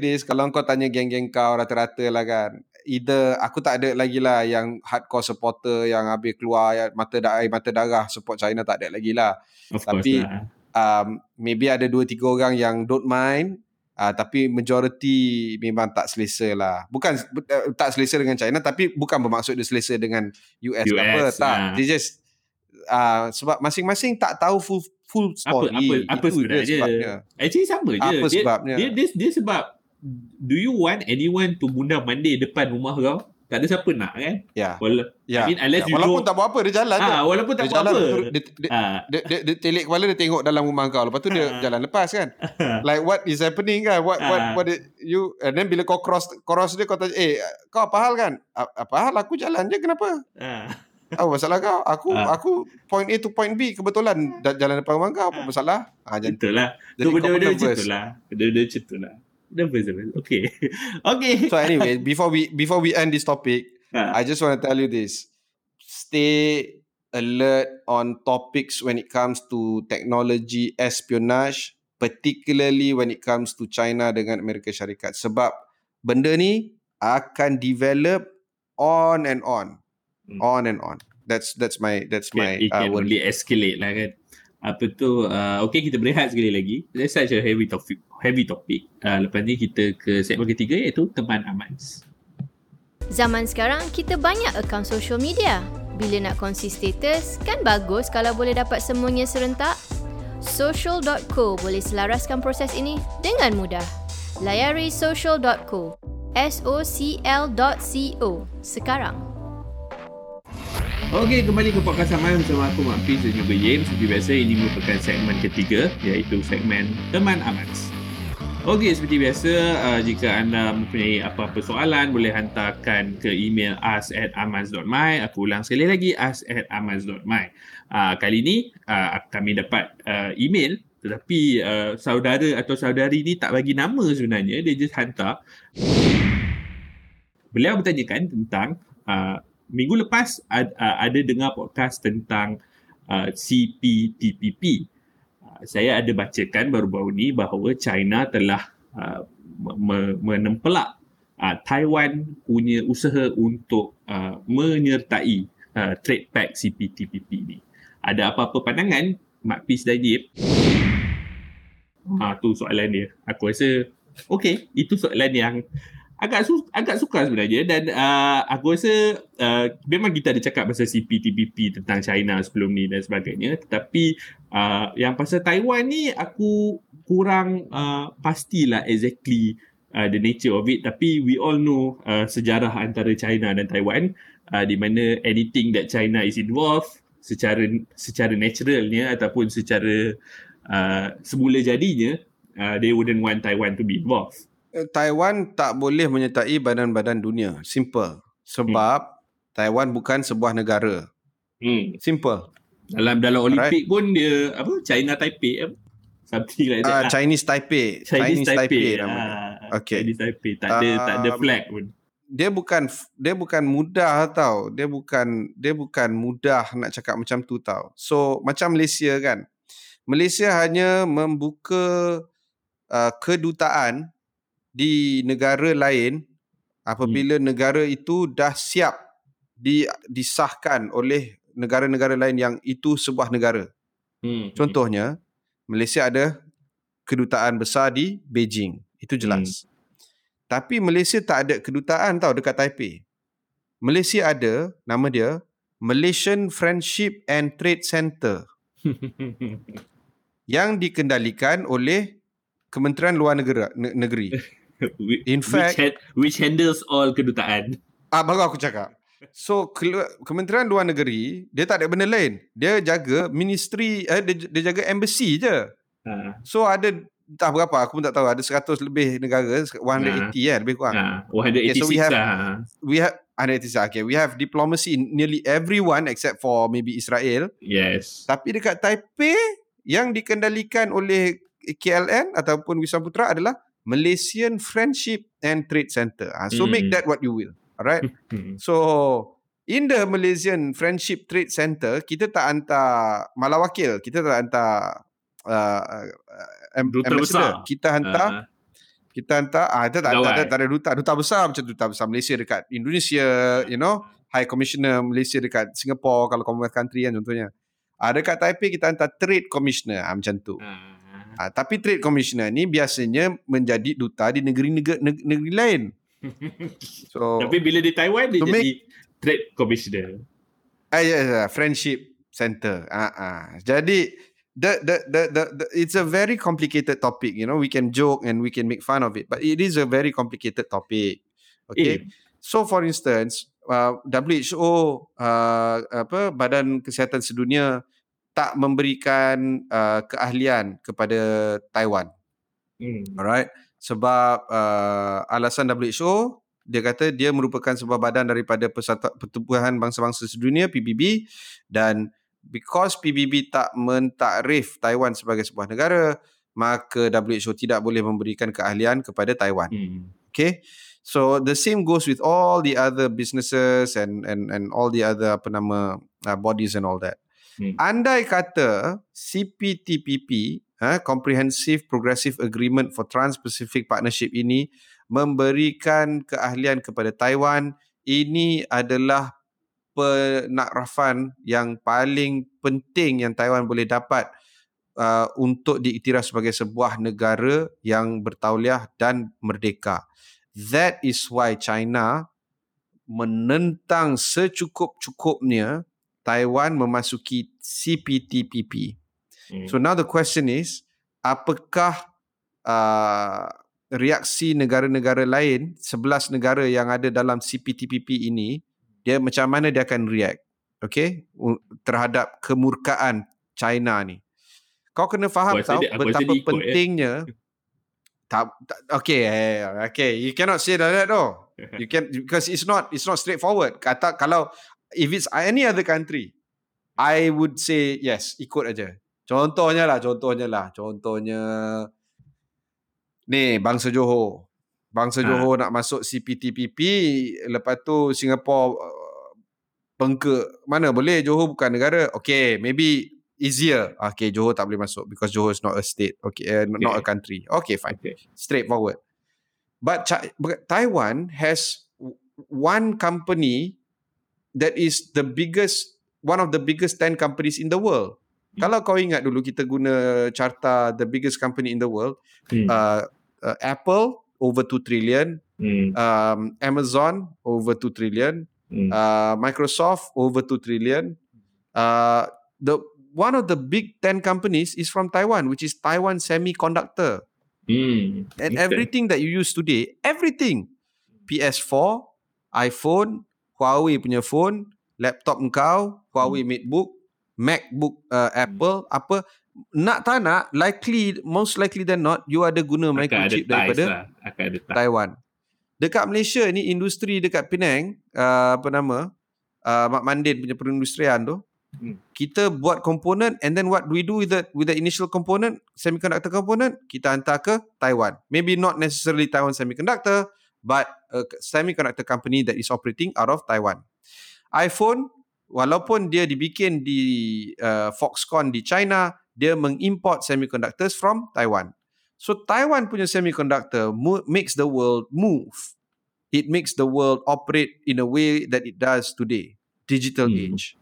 is, kalau kau tanya geng-geng kau, rata-rata lah kan. Either, aku tak ada lagi lah yang hardcore supporter yang habis keluar, yang mata darah support China, tak ada lagi lah. Tapi, maybe ada 2-3 orang yang don't mind, tapi majority memang tak selesa lah. Bukan, tak selesa dengan China, tapi bukan bermaksud dia selesa dengan US ke apa. Tak, dia just, sebab masing-masing tak tahu full story. Apa sebabnya? Actually sama je. Apa sebabnya? Dia sebab, do you want anyone to bunda-mandi depan rumah kau? Tak ada siapa nak kan? Ya. Yeah. I mean, walaupun tak buat apa, dia jalan. Walaupun tak buat apa. Dia telik kepala, dia tengok dalam rumah kau. Lepas tu dia jalan lepas kan? Like what is happening kan? What you, and then bila kau cross dia, kau tanya, kau apa hal kan? Apa hal? Aku jalan je, kenapa? Apa masalah kau? Aku point A to point B, kebetulan jalan depan rumah kau. Apa masalah? Gitulah. Jadi so, benda-benda macam itulah. Okay. So anyway, before we end this topic, I just want to tell you this. Stay alert on topics when it comes to technology espionage, particularly when it comes to China dengan Amerika Syarikat. Sebab benda ni akan develop on and on. On and on. That's my it can only escalate lah kan. Apa tu, okay, kita berehat sekali lagi. That's such a heavy topic. Lepas ni kita ke segmen ketiga, iaitu teman Amanz. Zaman sekarang kita banyak akaun social media. Bila nak kongsi status, kan bagus kalau boleh dapat semuanya serentak. Social.co boleh selaraskan proses ini dengan mudah. Layari social.co SOCL.co sekarang. Okey, kembali ke podcast Amanz bersama aku, Mak Fiz dan juga James. Seperti biasa, ini merupakan segmen ketiga, iaitu segmen Teman Amanz. Okey, seperti biasa, jika anda mempunyai apa-apa soalan, boleh hantarkan ke email us@amanz.my. Aku ulang sekali lagi, us@amanz.my. Kali ini, kami dapat email, tetapi saudara atau saudari ni tak bagi nama sebenarnya. Dia just hantar. Beliau bertanyakan tentang... minggu lepas ada dengar podcast tentang CPTPP. Saya ada bacakan baru-baru ni bahawa China telah menempelak Taiwan punya usaha untuk menyertai trade pact CPTPP ni. Ada apa-apa pandangan Mak Pis dan Dave? Tu soalan dia. Aku rasa okey, itu soalan yang agak sukar sebenarnya, dan aku rasa memang kita ada cakap pasal CPTPP tentang China sebelum ni dan sebagainya, tetapi yang pasal Taiwan ni aku kurang pastilah exactly the nature of it, tapi we all know sejarah antara China dan Taiwan, di mana anything that China is involved secara naturalnya ataupun secara semula jadinya, they wouldn't want Taiwan to be involved. Taiwan tak boleh menyertai badan-badan dunia, simple, sebab Taiwan bukan sebuah negara. Simple. Dalam Olimpik right? Pun dia apa, China Taipei something like that. Chinese Taipei namanya. Okay. Tak ada flag pun. Dia bukan mudah tau. Dia bukan mudah nak cakap macam tu tau. So macam Malaysia kan. Malaysia hanya membuka kedutaan di negara lain apabila negara itu dah siap disahkan oleh negara-negara lain yang itu sebuah negara. Contohnya, Malaysia ada kedutaan besar di Beijing. Itu jelas. Tapi Malaysia tak ada kedutaan tau dekat Taipei. Malaysia ada, nama dia Malaysian Friendship and Trade Centre yang dikendalikan oleh Kementerian Luar Negeri. In fact, which handles all kedutaan. Baru aku cakap. So Kementerian Luar Negeri, dia tak ada benda lain. Dia jaga ministry, dia jaga embassy je. So ada tak berapa, aku pun tak tahu, ada 100 lebih negara, 180 lebih kurang. 186. Okay, so we have 186. Okay, we have diplomacy in nearly everyone except for maybe Israel. Yes. Tapi dekat Taipei yang dikendalikan oleh KLN ataupun Wisam Putra adalah Malaysian Friendship and Trade Centre. So make that what you will. Alright. So in the Malaysian Friendship Trade Centre, kita tak hantar malawakil, kita tak hantar ambassador, kita tak ada duta besar macam duta besar Malaysia dekat Indonesia, you know, High Commissioner Malaysia dekat Singapore kalau Commonwealth country kan contohnya. Dekat Taipei kita hantar Trade Commissioner macam tu. Tapi Trade Commissioner ni biasanya menjadi duta di negeri lain. So, tapi bila di Taiwan dia jadi Trade Commissioner. Ya, Friendship Center. Jadi the it's a very complicated topic, you know. We can joke and we can make fun of it, but it is a very complicated topic. Okay. So for instance, WHO, Badan Kesihatan Sedunia tak memberikan keahlian kepada Taiwan. Alright. Sebab alasan WHO, dia kata dia merupakan sebuah badan daripada Pertubuhan Bangsa-Bangsa Sedunia, PBB, dan because PBB tak mentakrif Taiwan sebagai sebuah negara, maka WHO tidak boleh memberikan keahlian kepada Taiwan. Okay, so the same goes with all the other businesses and all the other bodies and all that. Andai kata CPTPP, Comprehensive Progressive Agreement for Trans-Pacific Partnership ini memberikan keahlian kepada Taiwan, ini adalah penakrafan yang paling penting yang Taiwan boleh dapat untuk diiktiraf sebagai sebuah negara yang bertauliah dan merdeka. That is why China menentang secukup-cukupnya Taiwan memasuki CPTPP. So now the question is, apakah reaksi negara-negara lain, 11 negara yang ada dalam CPTPP ini, dia macam mana dia akan react, okay, terhadap kemurkaan China ni? Kau kena faham betapa pentingnya. Okay, you cannot say that though. You can, because it's not straightforward. Kata kalau if it's any other country, I would say yes, ikut aja. Contohnya ni bangsa Johor nak masuk CPTPP, lepas tu Singapura bengkak, mana boleh, Johor bukan negara. Okay, maybe easier. Okay, Johor tak boleh masuk because Johor is not a state. Okay, not a country. Okay, fine. Okay. Straightforward. But Taiwan has one company that is the biggest, one of the biggest 10 companies in the world. Hmm. Kalau kau ingat dulu kita guna carta the biggest company in the world, Apple over 2 trillion, Amazon over 2 trillion, Microsoft over 2 trillion. The one of the big 10 companies is from Taiwan, which is Taiwan Semiconductor. And everything that you use today, everything, PS4, iPhone, Huawei punya phone, laptop engkau, Huawei MateBook, MacBook, Apple, apa, nak tak nak, likely, most likely than not, you ada guna microchip daripada Taiwan. Dekat Malaysia ni, industri dekat Penang, Mak Mandin punya perindustrian tu, kita buat komponen, and then what do we do with the initial component, semiconductor component, kita hantar ke Taiwan. Maybe not necessarily Taiwan Semiconductor, but a semiconductor company that is operating out of Taiwan. iPhone, walaupun dia dibikin di Foxconn di China, dia mengimport semiconductors from Taiwan. So Taiwan punya semiconductor makes the world move. It makes the world operate in a way that it does today, digital age.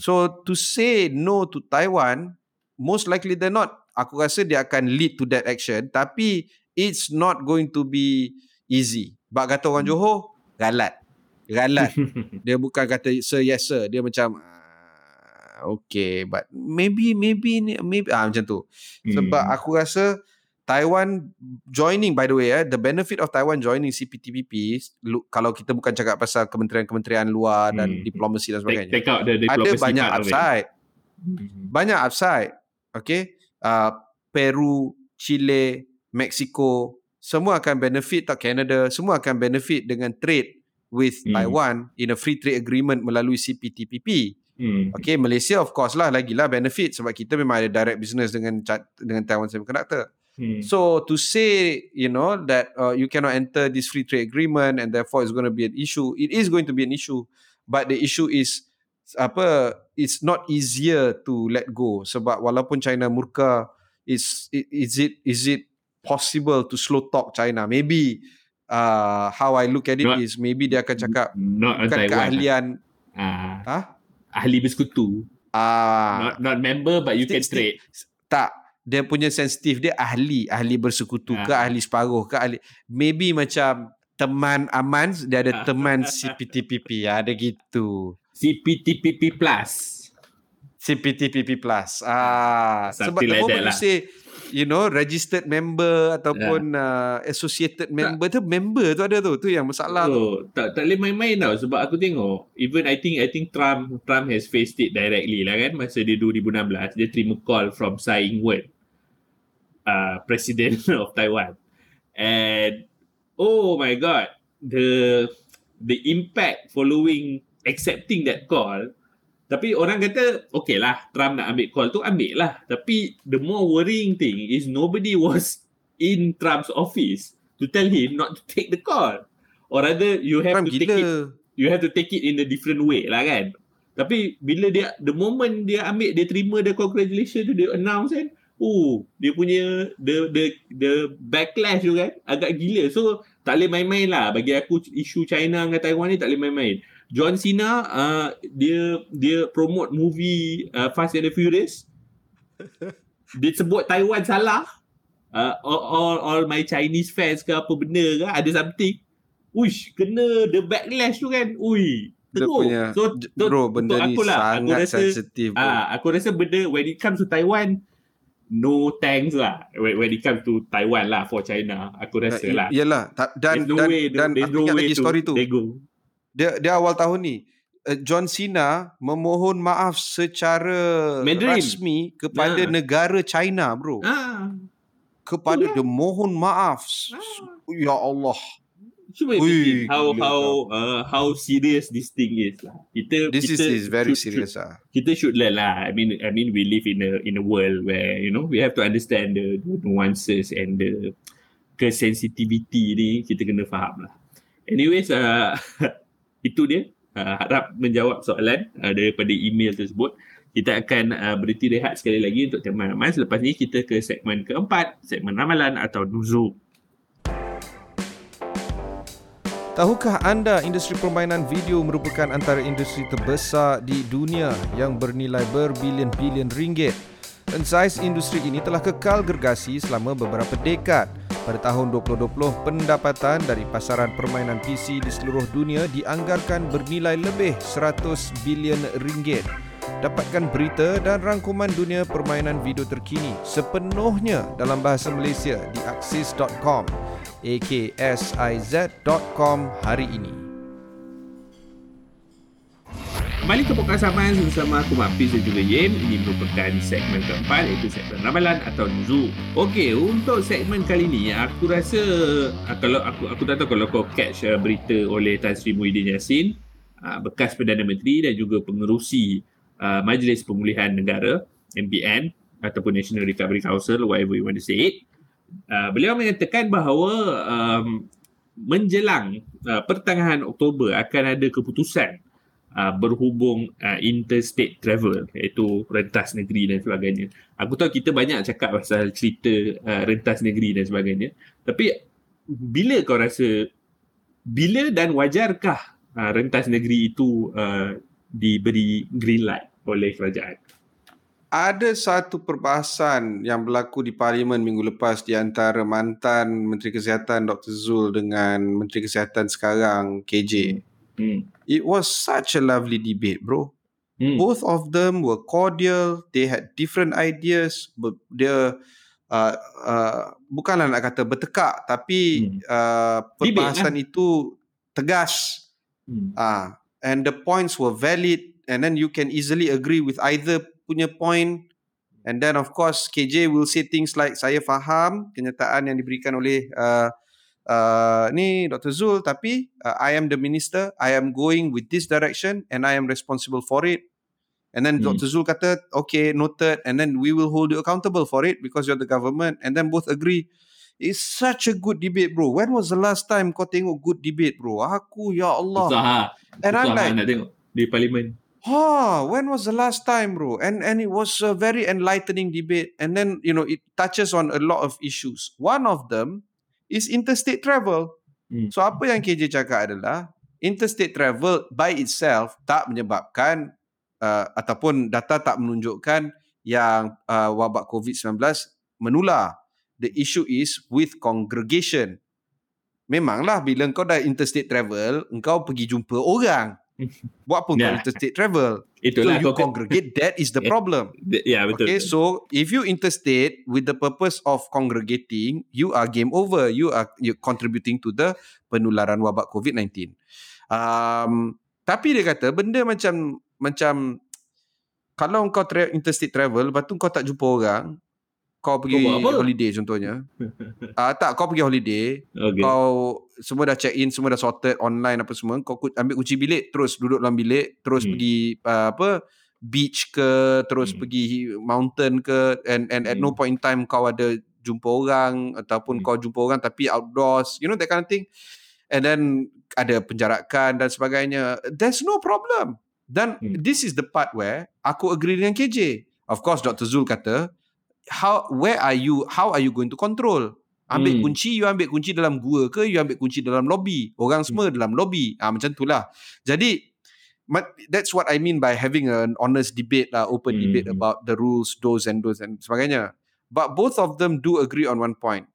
So to say no to Taiwan, most likely than not, aku rasa dia akan lead to that action, tapi it's not going to be easy. Sebab kata orang Johor, galat. Dia bukan kata sir, yes sir. Dia macam okay, but maybe macam tu. Sebab aku rasa Taiwan joining, by the way, the benefit of Taiwan joining CPTPP, kalau kita bukan cakap pasal kementerian-kementerian luar dan diplomasi dan sebagainya, take out the diplomacy, ada banyak upside. Banyak upside. Okay, Peru, Chile, Mexico, semua akan benefit, tak Canada, semua akan benefit dengan trade with Taiwan in a free trade agreement melalui CPTPP. Okay, Malaysia of course lah, lagilah benefit sebab kita memang ada direct business dengan Taiwan Semiconductor. So to say, you know, that you cannot enter this free trade agreement and therefore it's going to be an issue. It is going to be an issue, but the issue is it's not easier to let go sebab walaupun China murka, is it possible to slow talk China? Maybe how I look at it is maybe dia akan cakap bukan keahlian ahli bersekutu, not member but you can trade. Tak, dia punya sensitif dia ahli bersekutu ke ahli separuh ke ahli, maybe macam teman Amanz, dia ada teman CPTPP, ada gitu, CPTPP plus sebab like the moment you say, you know, registered member ataupun associated member, member tu ada tu yang masalah tu. Tak boleh main-main tau, sebab aku tengok even I think Trump has faced it directly lah kan, masa dia 2016 dia terima call from Tsai Ing-wen, President of Taiwan, and oh my god, the impact following accepting that call. Tapi orang kata, okay lah, Trump nak ambil call tu, ambil lah. Tapi the more worrying thing is nobody was in Trump's office to tell him not to take the call. Or rather, you have Trump to take it. You have to take it in a different way lah kan. Tapi bila dia, the moment dia ambil, dia terima the congratulation tu, dia announce kan, dia punya the backlash tu kan, agak gila. So, tak boleh main-main lah. Bagi aku, isu China dengan Taiwan ni tak boleh main-main. John Cena dia promote movie Fast and the Furious. Dia sebut Taiwan salah. All my Chinese fans ke apa benda ke, ada something. Uish, kena the backlash tu kan. Ui, teruk. So, benda ni sangat sensitif. Aku rasa benda when it comes to Taiwan, no thanks lah. When it comes to Taiwan lah for China, aku rasa lah. Yalah, dan aku ingat lagi story tu. Dia awal tahun ni, John Cena memohon maaf secara Mandarin, rasmi kepada negara China, bro. Kepada dia mohon maaf. Ya Allah. Cuba fikir how serious this thing is lah. This is very serious lah. Kita should learn lah. I mean we live in a world where, you know, we have to understand the nuances and the sensitivity ni, kita kena faham lah. Anyways, itu dia, harap menjawab soalan daripada email tersebut. Kita akan berhenti rehat sekali lagi untuk tema ramalan. Selepas ni kita ke segmen keempat, segmen ramalan atau nuzul. Tahukah anda industri permainan video merupakan antara industri terbesar di dunia yang bernilai berbilion-bilion ringgit? Dan saiz industri ini telah kekal gergasi selama beberapa dekad. Pada tahun 2020, pendapatan dari pasaran permainan PC di seluruh dunia dianggarkan bernilai lebih 100 bilion ringgit. Dapatkan berita dan rangkuman dunia permainan video terkini sepenuhnya dalam bahasa Malaysia di aksiz.com, aksiz.com hari ini. Kembali ke podcast Amanz bersama aku Mafiz dan juga Yem. Ini merupakan segmen keempat, iaitu segmen ramalan atau nuzul. Okey, untuk segmen kali ni aku rasa kalau aku tak tahu kalau kau catch berita oleh Tan Sri Muhyiddin Yassin, bekas Perdana Menteri dan juga pengerusi Majlis Pemulihan Negara MPN ataupun National Recovery Council, whatever you want to say it, beliau menyatakan bahawa menjelang pertengahan Oktober akan ada keputusan berhubung interstate travel, iaitu rentas negeri dan sebagainya. Aku tahu kita banyak cakap pasal cerita rentas negeri dan sebagainya, tapi bila kau rasa bila dan wajarkah rentas negeri itu diberi green light oleh kerajaan? Ada satu perbahasan yang berlaku di Parlimen minggu lepas di antara mantan Menteri Kesihatan Dr. Zul dengan Menteri Kesihatan sekarang KJ. It was such a lovely debate, bro. Both of them were cordial. They had different ideas. Dia bukanlah nak kata bertekak, tapi perbahasan itu tegas. And the points were valid, and then you can easily agree with either punya point, and then of course KJ will say things like saya faham kenyataan yang diberikan oleh ni Dr. Zul, tapi I am the minister, I am going with this direction and I am responsible for it. And then Dr. Zul kata okay, noted, and then we will hold you accountable for it because you're the government, and then both agree. It's such a good debate, bro. When was the last time kau tengok good debate, bro? Aku, ya Allah. And I'm like, nak tengok di parlimen. When was the last time, bro? And it was a very enlightening debate. And then, you know, it touches on a lot of issues. One of them is interstate travel. So, apa yang KJ cakap adalah, interstate travel by itself tak menyebabkan ataupun data tak menunjukkan yang wabak COVID-19 menular. The issue is with congregation. Memanglah bila kau dah interstate travel, engkau pergi jumpa orang. Buat pun kau interstate travel. Itulah, so you congregate, that is the problem. Yeah, betul. Okay, so if you interstate with the purpose of congregating, you are game over. You're contributing to the penularan wabak COVID-19. Tapi dia kata benda macam kalau kau interstate travel, lepas tu kau tak jumpa orang. Kau pergi holiday contohnya. Tak, kau pergi holiday. Okay. Kau semua dah check in, semua dah sorted online apa semua. Kau ambil kunci bilik, terus duduk dalam bilik, terus pergi beach ke, terus pergi mountain ke, and at no point in time kau ada jumpa orang ataupun kau jumpa orang tapi outdoors. You know that kind of thing. And then ada penjarakan dan sebagainya. There's no problem. Dan this is the part where aku agree dengan KJ. Of course Dr. Zul kata, how are you going to control? You ambil kunci dalam gua ke, you ambil kunci dalam lobby? Orang semua dalam lobby. Macam itulah. Jadi that's what I mean by having an honest debate lah, open debate about the rules, those and sebagainya. But both of them do agree on one point.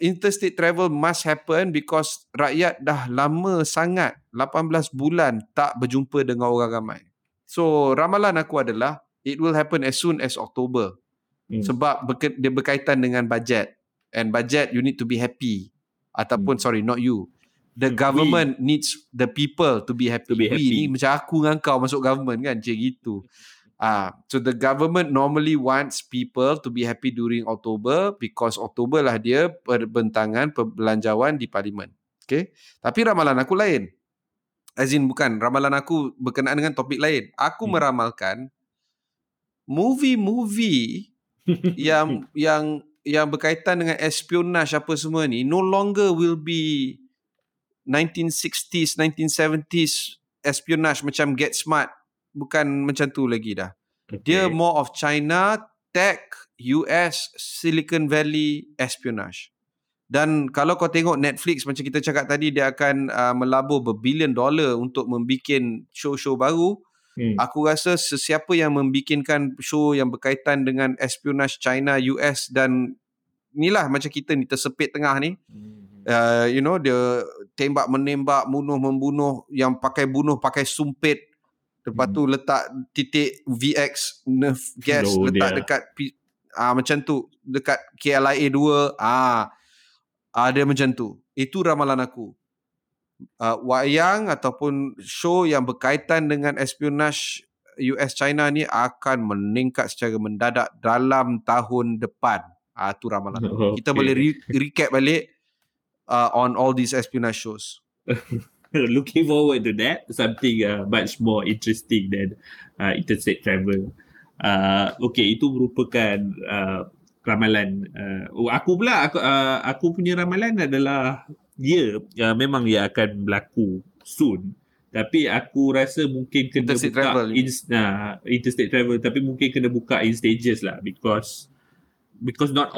Interstate travel must happen because rakyat dah lama sangat, 18 bulan tak berjumpa dengan orang ramai. So ramalan aku adalah it will happen as soon as October. Sebab dia berkaitan dengan bajet. And bajet, you need to be happy. Ataupun, sorry, not you. The government needs the people to be happy. We ni macam aku dengan kau masuk government kan, macam gitu. So the government normally wants people to be happy during October because October lah dia perbentangan perbelanjawan di parlimen. Okay? Tapi ramalan aku lain. As in, bukan. Ramalan aku berkenaan dengan topik lain. Aku meramalkan movie-movie yang berkaitan dengan espionage apa semua ni no longer will be 1960s, 1970s espionage macam Get Smart bukan macam tu lagi dah. Okay. Dia more of China, tech, US, Silicon Valley, espionage. Dan kalau kau tengok Netflix macam kita cakap tadi, dia akan melabur berbilion dolar untuk membikin show-show baru. Aku rasa sesiapa yang membikinkan show yang berkaitan dengan espionage China, US dan inilah macam kita ni tersepit tengah ni. You know, dia tembak menembak, bunuh membunuh, yang pakai bunuh pakai sumpit. Lepas tu letak titik VX nerf gas, low letak dia dekat macam tu dekat KLIA 2. Ada macam tu. Itu ramalan aku. Wayang ataupun show yang berkaitan dengan espionage US China ni akan meningkat secara mendadak dalam tahun depan. Itu ramalan. Oh, okay. Kita boleh recap balik on all these espionage shows. Looking forward to that. Something much more interesting than interstate travel. Okay, itu merupakan... ramalan. Aku punya ramalan adalah memang dia akan berlaku soon, tapi aku rasa mungkin kena interstate buka travel. Interstate travel, tapi mungkin kena buka in stages lah, because not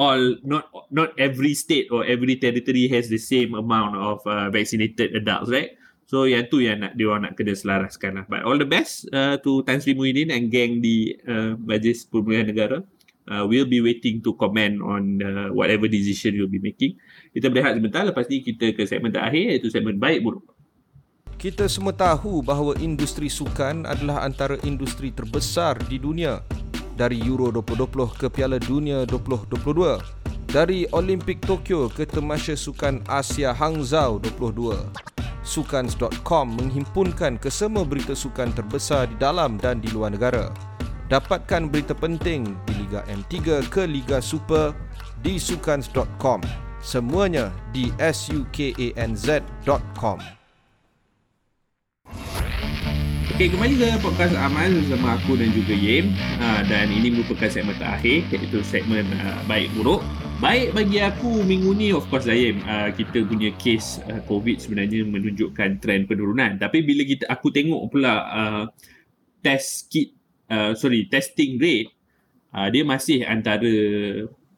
every state or every territory has the same amount of vaccinated adults, right? So yang tu yang dia nak kena selaraskan lah. But all the best to Tan Sri Muhyiddin and gang di Majlis Permulihan Negara. We'll be waiting to comment on whatever decision you'll be making. Kita berehat sebentar, lepas ni kita ke segmen terakhir, iaitu segmen baik buruk. Kita semua tahu bahawa industri sukan adalah antara industri terbesar di dunia. Dari Euro 2020 ke Piala Dunia 2022, dari Olimpik Tokyo ke Temasya Sukan Asia Hangzhou 22. Sukans.com menghimpunkan kesemua berita sukan terbesar di dalam dan di luar negara. Dapatkan berita penting di Liga M3 ke Liga Super di sukans.com. Semuanya di sukanz.com. Okey, kembali ke podcast Amanz bersama aku dan juga Yem. Dan ini merupakan segmen terakhir, iaitu segmen baik buruk. Baik bagi aku minggu ni, of course lah Yem, kita punya kes COVID sebenarnya menunjukkan trend penurunan. Tapi bila aku tengok pula testing rate, dia masih antara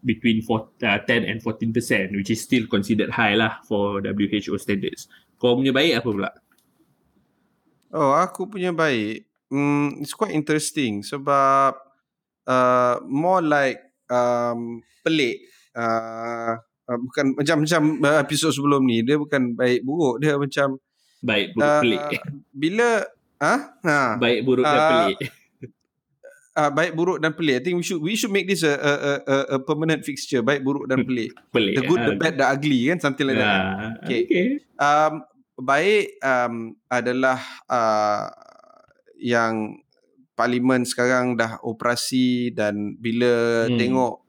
between 10 and 14%, which is still considered high lah for WHO standards. Kau punya baik apa pula? Oh, aku punya baik. It's quite interesting sebab more like pelik. Bukan macam episod sebelum ni, dia bukan baik buruk, dia macam baik buruk pelik. Bila baik buruk dan pelik. Baik, buruk dan pelik. I think we should make this a permanent fixture. Baik, buruk dan pelik. The good, the bad, the ugly, kan? Something like that. Okay. Baik adalah yang Parlimen sekarang dah operasi, dan bila tengok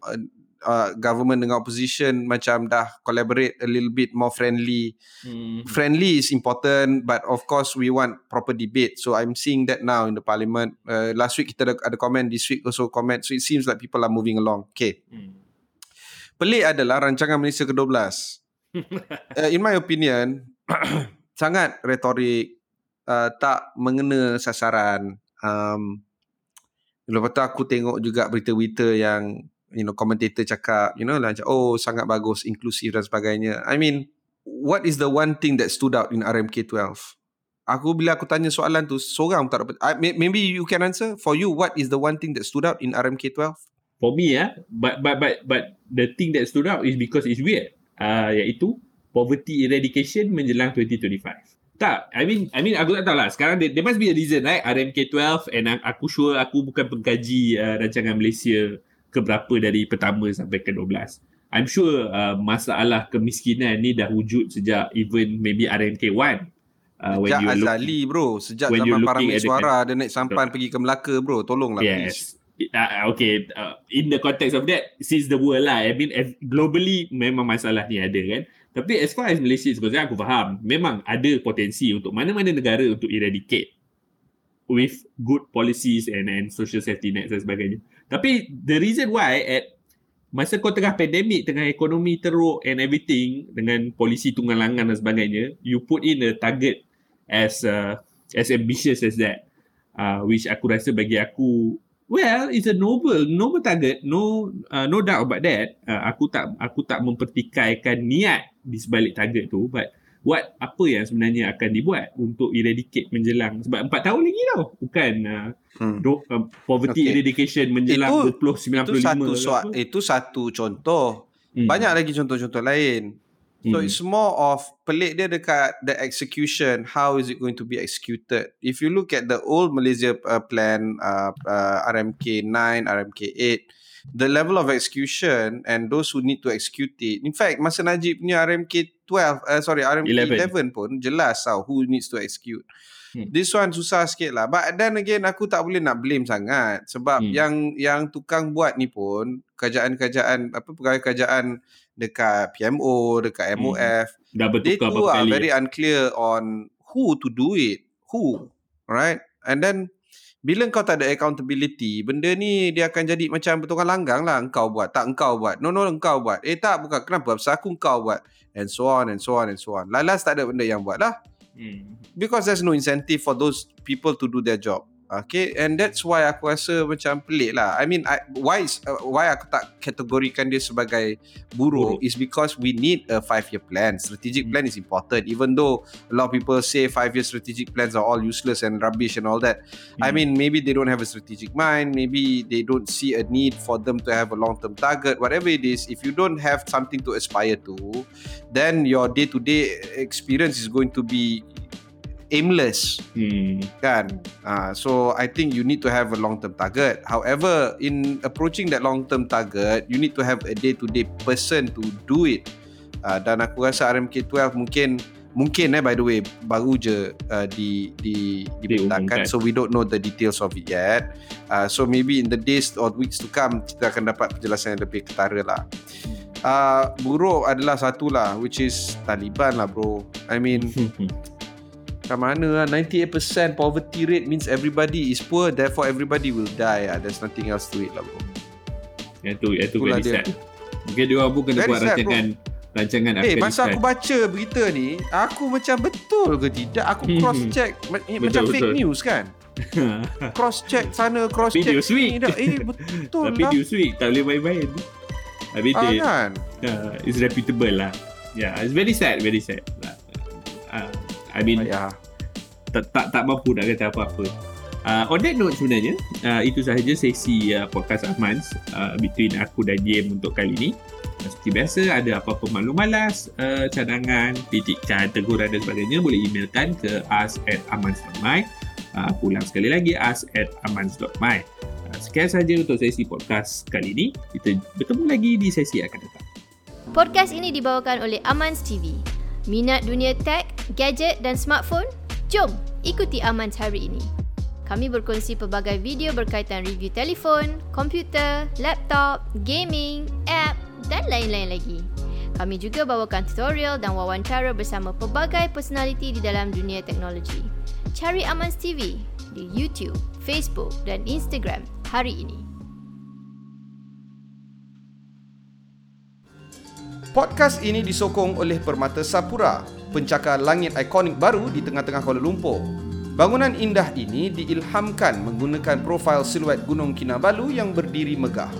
government dengan opposition macam dah collaborate a little bit more friendly. Friendly is important, but of course we want proper debate. So I'm seeing that now in the parliament. Last week kita ada comment, this week also comment. So it seems like people are moving along. Okay. Pelik adalah rancangan Malaysia ke-12. In my opinion, sangat retorik, tak mengena sasaran. Lepas tu aku tengok juga berita-berita yang commentator cakap, sangat bagus, inklusif dan sebagainya. I mean, what is the one thing that stood out in RMK12? Bila aku tanya soalan tu, seorang tak dapat. Maybe you can answer. For you, what is the one thing that stood out in RMK12? For me, but the thing that stood out is because it's weird. Iaitu poverty eradication menjelang 2025. Tak, I mean aku tak tahu lah. Sekarang there must be a reason, right? RMK12, and aku sure aku bukan pengkaji rancangan Malaysia keberapa dari pertama sampai ke-12. I'm sure masalah kemiskinan ni dah wujud sejak even maybe RMK1. Sejak Azali bro. Sejak zaman Paramik Suara dia naik sampan pergi ke Melaka bro. Tolonglah please. Okay. In the context of that, since the world lah. I mean globally memang masalah ni ada kan. Tapi as far as Malaysia is concerned, aku faham. Memang ada potensi untuk mana-mana negara untuk eradicate with good policies and social safety nets dan sebagainya. Tapi the reason why at masa kau tengah pandemik, tengah ekonomi teruk and everything, dengan polisi tunggang langan dan sebagainya, you put in a target as ambitious as that. which aku rasa bagi aku, well, it's a noble target, no doubt about that. Aku tak mempertikaikan niat di sebalik target tu, but apa yang sebenarnya akan dibuat untuk eradicate menjelang, sebab 4 tahun lagi tau, bukan poverty eradication menjelang 2095. Itu satu contoh. Banyak lagi contoh-contoh lain. So it's more of pelik dia dekat the execution, how is it going to be executed. If you look at the old Malaysia plan, RMK 9, RMK 8, the level of execution and those who need to execute it. In fact, masa Najib punya RMK 11 pun jelas tau who needs to execute. This one susah sikit lah. But then again, aku tak boleh nak blame sangat, sebab yang tukang buat ni pun kerajaan-kerajaan, pegawai kerajaan dekat PMO, dekat MOF, they too are very unclear on who to do it, who, right? And then bila kau tak ada accountability, benda ni dia akan jadi macam pertukaran langgang lah. Engkau buat, tak engkau buat. No, engkau buat. Tak, bukan. Kenapa? Pasal aku engkau buat. And so on, and so on, and so on. Last tak ada benda yang buat lah. Because there's no incentive for those people to do their job. Okay, and that's why aku rasa macam pelik lah. I mean, why aku tak kategorikan dia sebagai buruk is because we need a 5-year plan. Strategic plan is important. Even though a lot of people say 5-year strategic plans are all useless and rubbish and all that. I mean, maybe they don't have a strategic mind. Maybe they don't see a need for them to have a long-term target. Whatever it is, if you don't have something to aspire to, then your day-to-day experience is going to be aimless, kan? So I think you need to have a long-term target. However, in approaching that long-term target, you need to have a day-to-day person to do it. Dan aku rasa RMK12 mungkin by the way baru je diperintahkan, so we don't know the details of it yet. So maybe in the days or weeks to come kita akan dapat penjelasan yang lebih ketara lah. Buruk adalah satu lah, which is Taliban lah, bro. I mean. Kat mana lah, 98% poverty rate means everybody is poor, therefore everybody will die lah. There's nothing else to it lah, bro. Yang tu very sad. Mungkin diorang pun kena buat rancangan Afghanistan. Masa aku baca berita ni, aku macam betul ke tidak? Aku cross-check, macam betul. Fake news kan? Cross-check sana, cross-check sini. Betul lah. Tapi Newsweek tak boleh main-main. Habis kan? It's reputable lah. Yeah, it's very sad lah. I mean, tak mampu nak kata apa-apa. On that note sebenarnya, itu sahaja sesi podcast Amanz between aku dan James untuk kali ini. Seperti biasa, ada apa-apa maklum malas, cadangan, kritikan, teguran dan sebagainya, boleh emailkan ke ask@amanz.my. Aku ulang sekali lagi, ask@amanz.my. Sekian sahaja untuk sesi podcast kali ini. Kita bertemu lagi di sesi akan datang. Podcast ini dibawakan oleh Amanz TV. Minat dunia tech, gadget dan smartphone? Jom, ikuti Amanz hari ini. Kami berkongsi pelbagai video berkaitan review telefon, komputer, laptop, gaming, app dan lain-lain lagi. Kami juga bawakan tutorial dan wawancara bersama pelbagai personaliti di dalam dunia teknologi. Cari Amanz TV di YouTube, Facebook dan Instagram hari ini. Podcast ini disokong oleh Permata Sapura, pencakar langit ikonik baru di tengah-tengah Kuala Lumpur. Bangunan indah ini diilhamkan menggunakan profil siluet Gunung Kinabalu yang berdiri megah.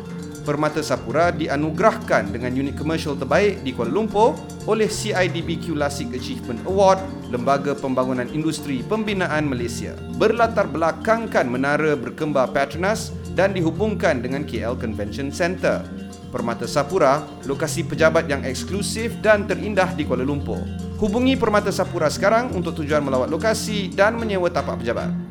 Permata Sapura dianugerahkan dengan unit komersial terbaik di Kuala Lumpur oleh CIDB Quality Achievement Award, Lembaga Pembangunan Industri Pembinaan Malaysia. Berlatar belakangkan menara berkembar Petronas dan dihubungkan dengan KL Convention Centre. Permata Sapura, lokasi pejabat yang eksklusif dan terindah di Kuala Lumpur. Hubungi Permata Sapura sekarang untuk tujuan melawat lokasi dan menyewa tapak pejabat.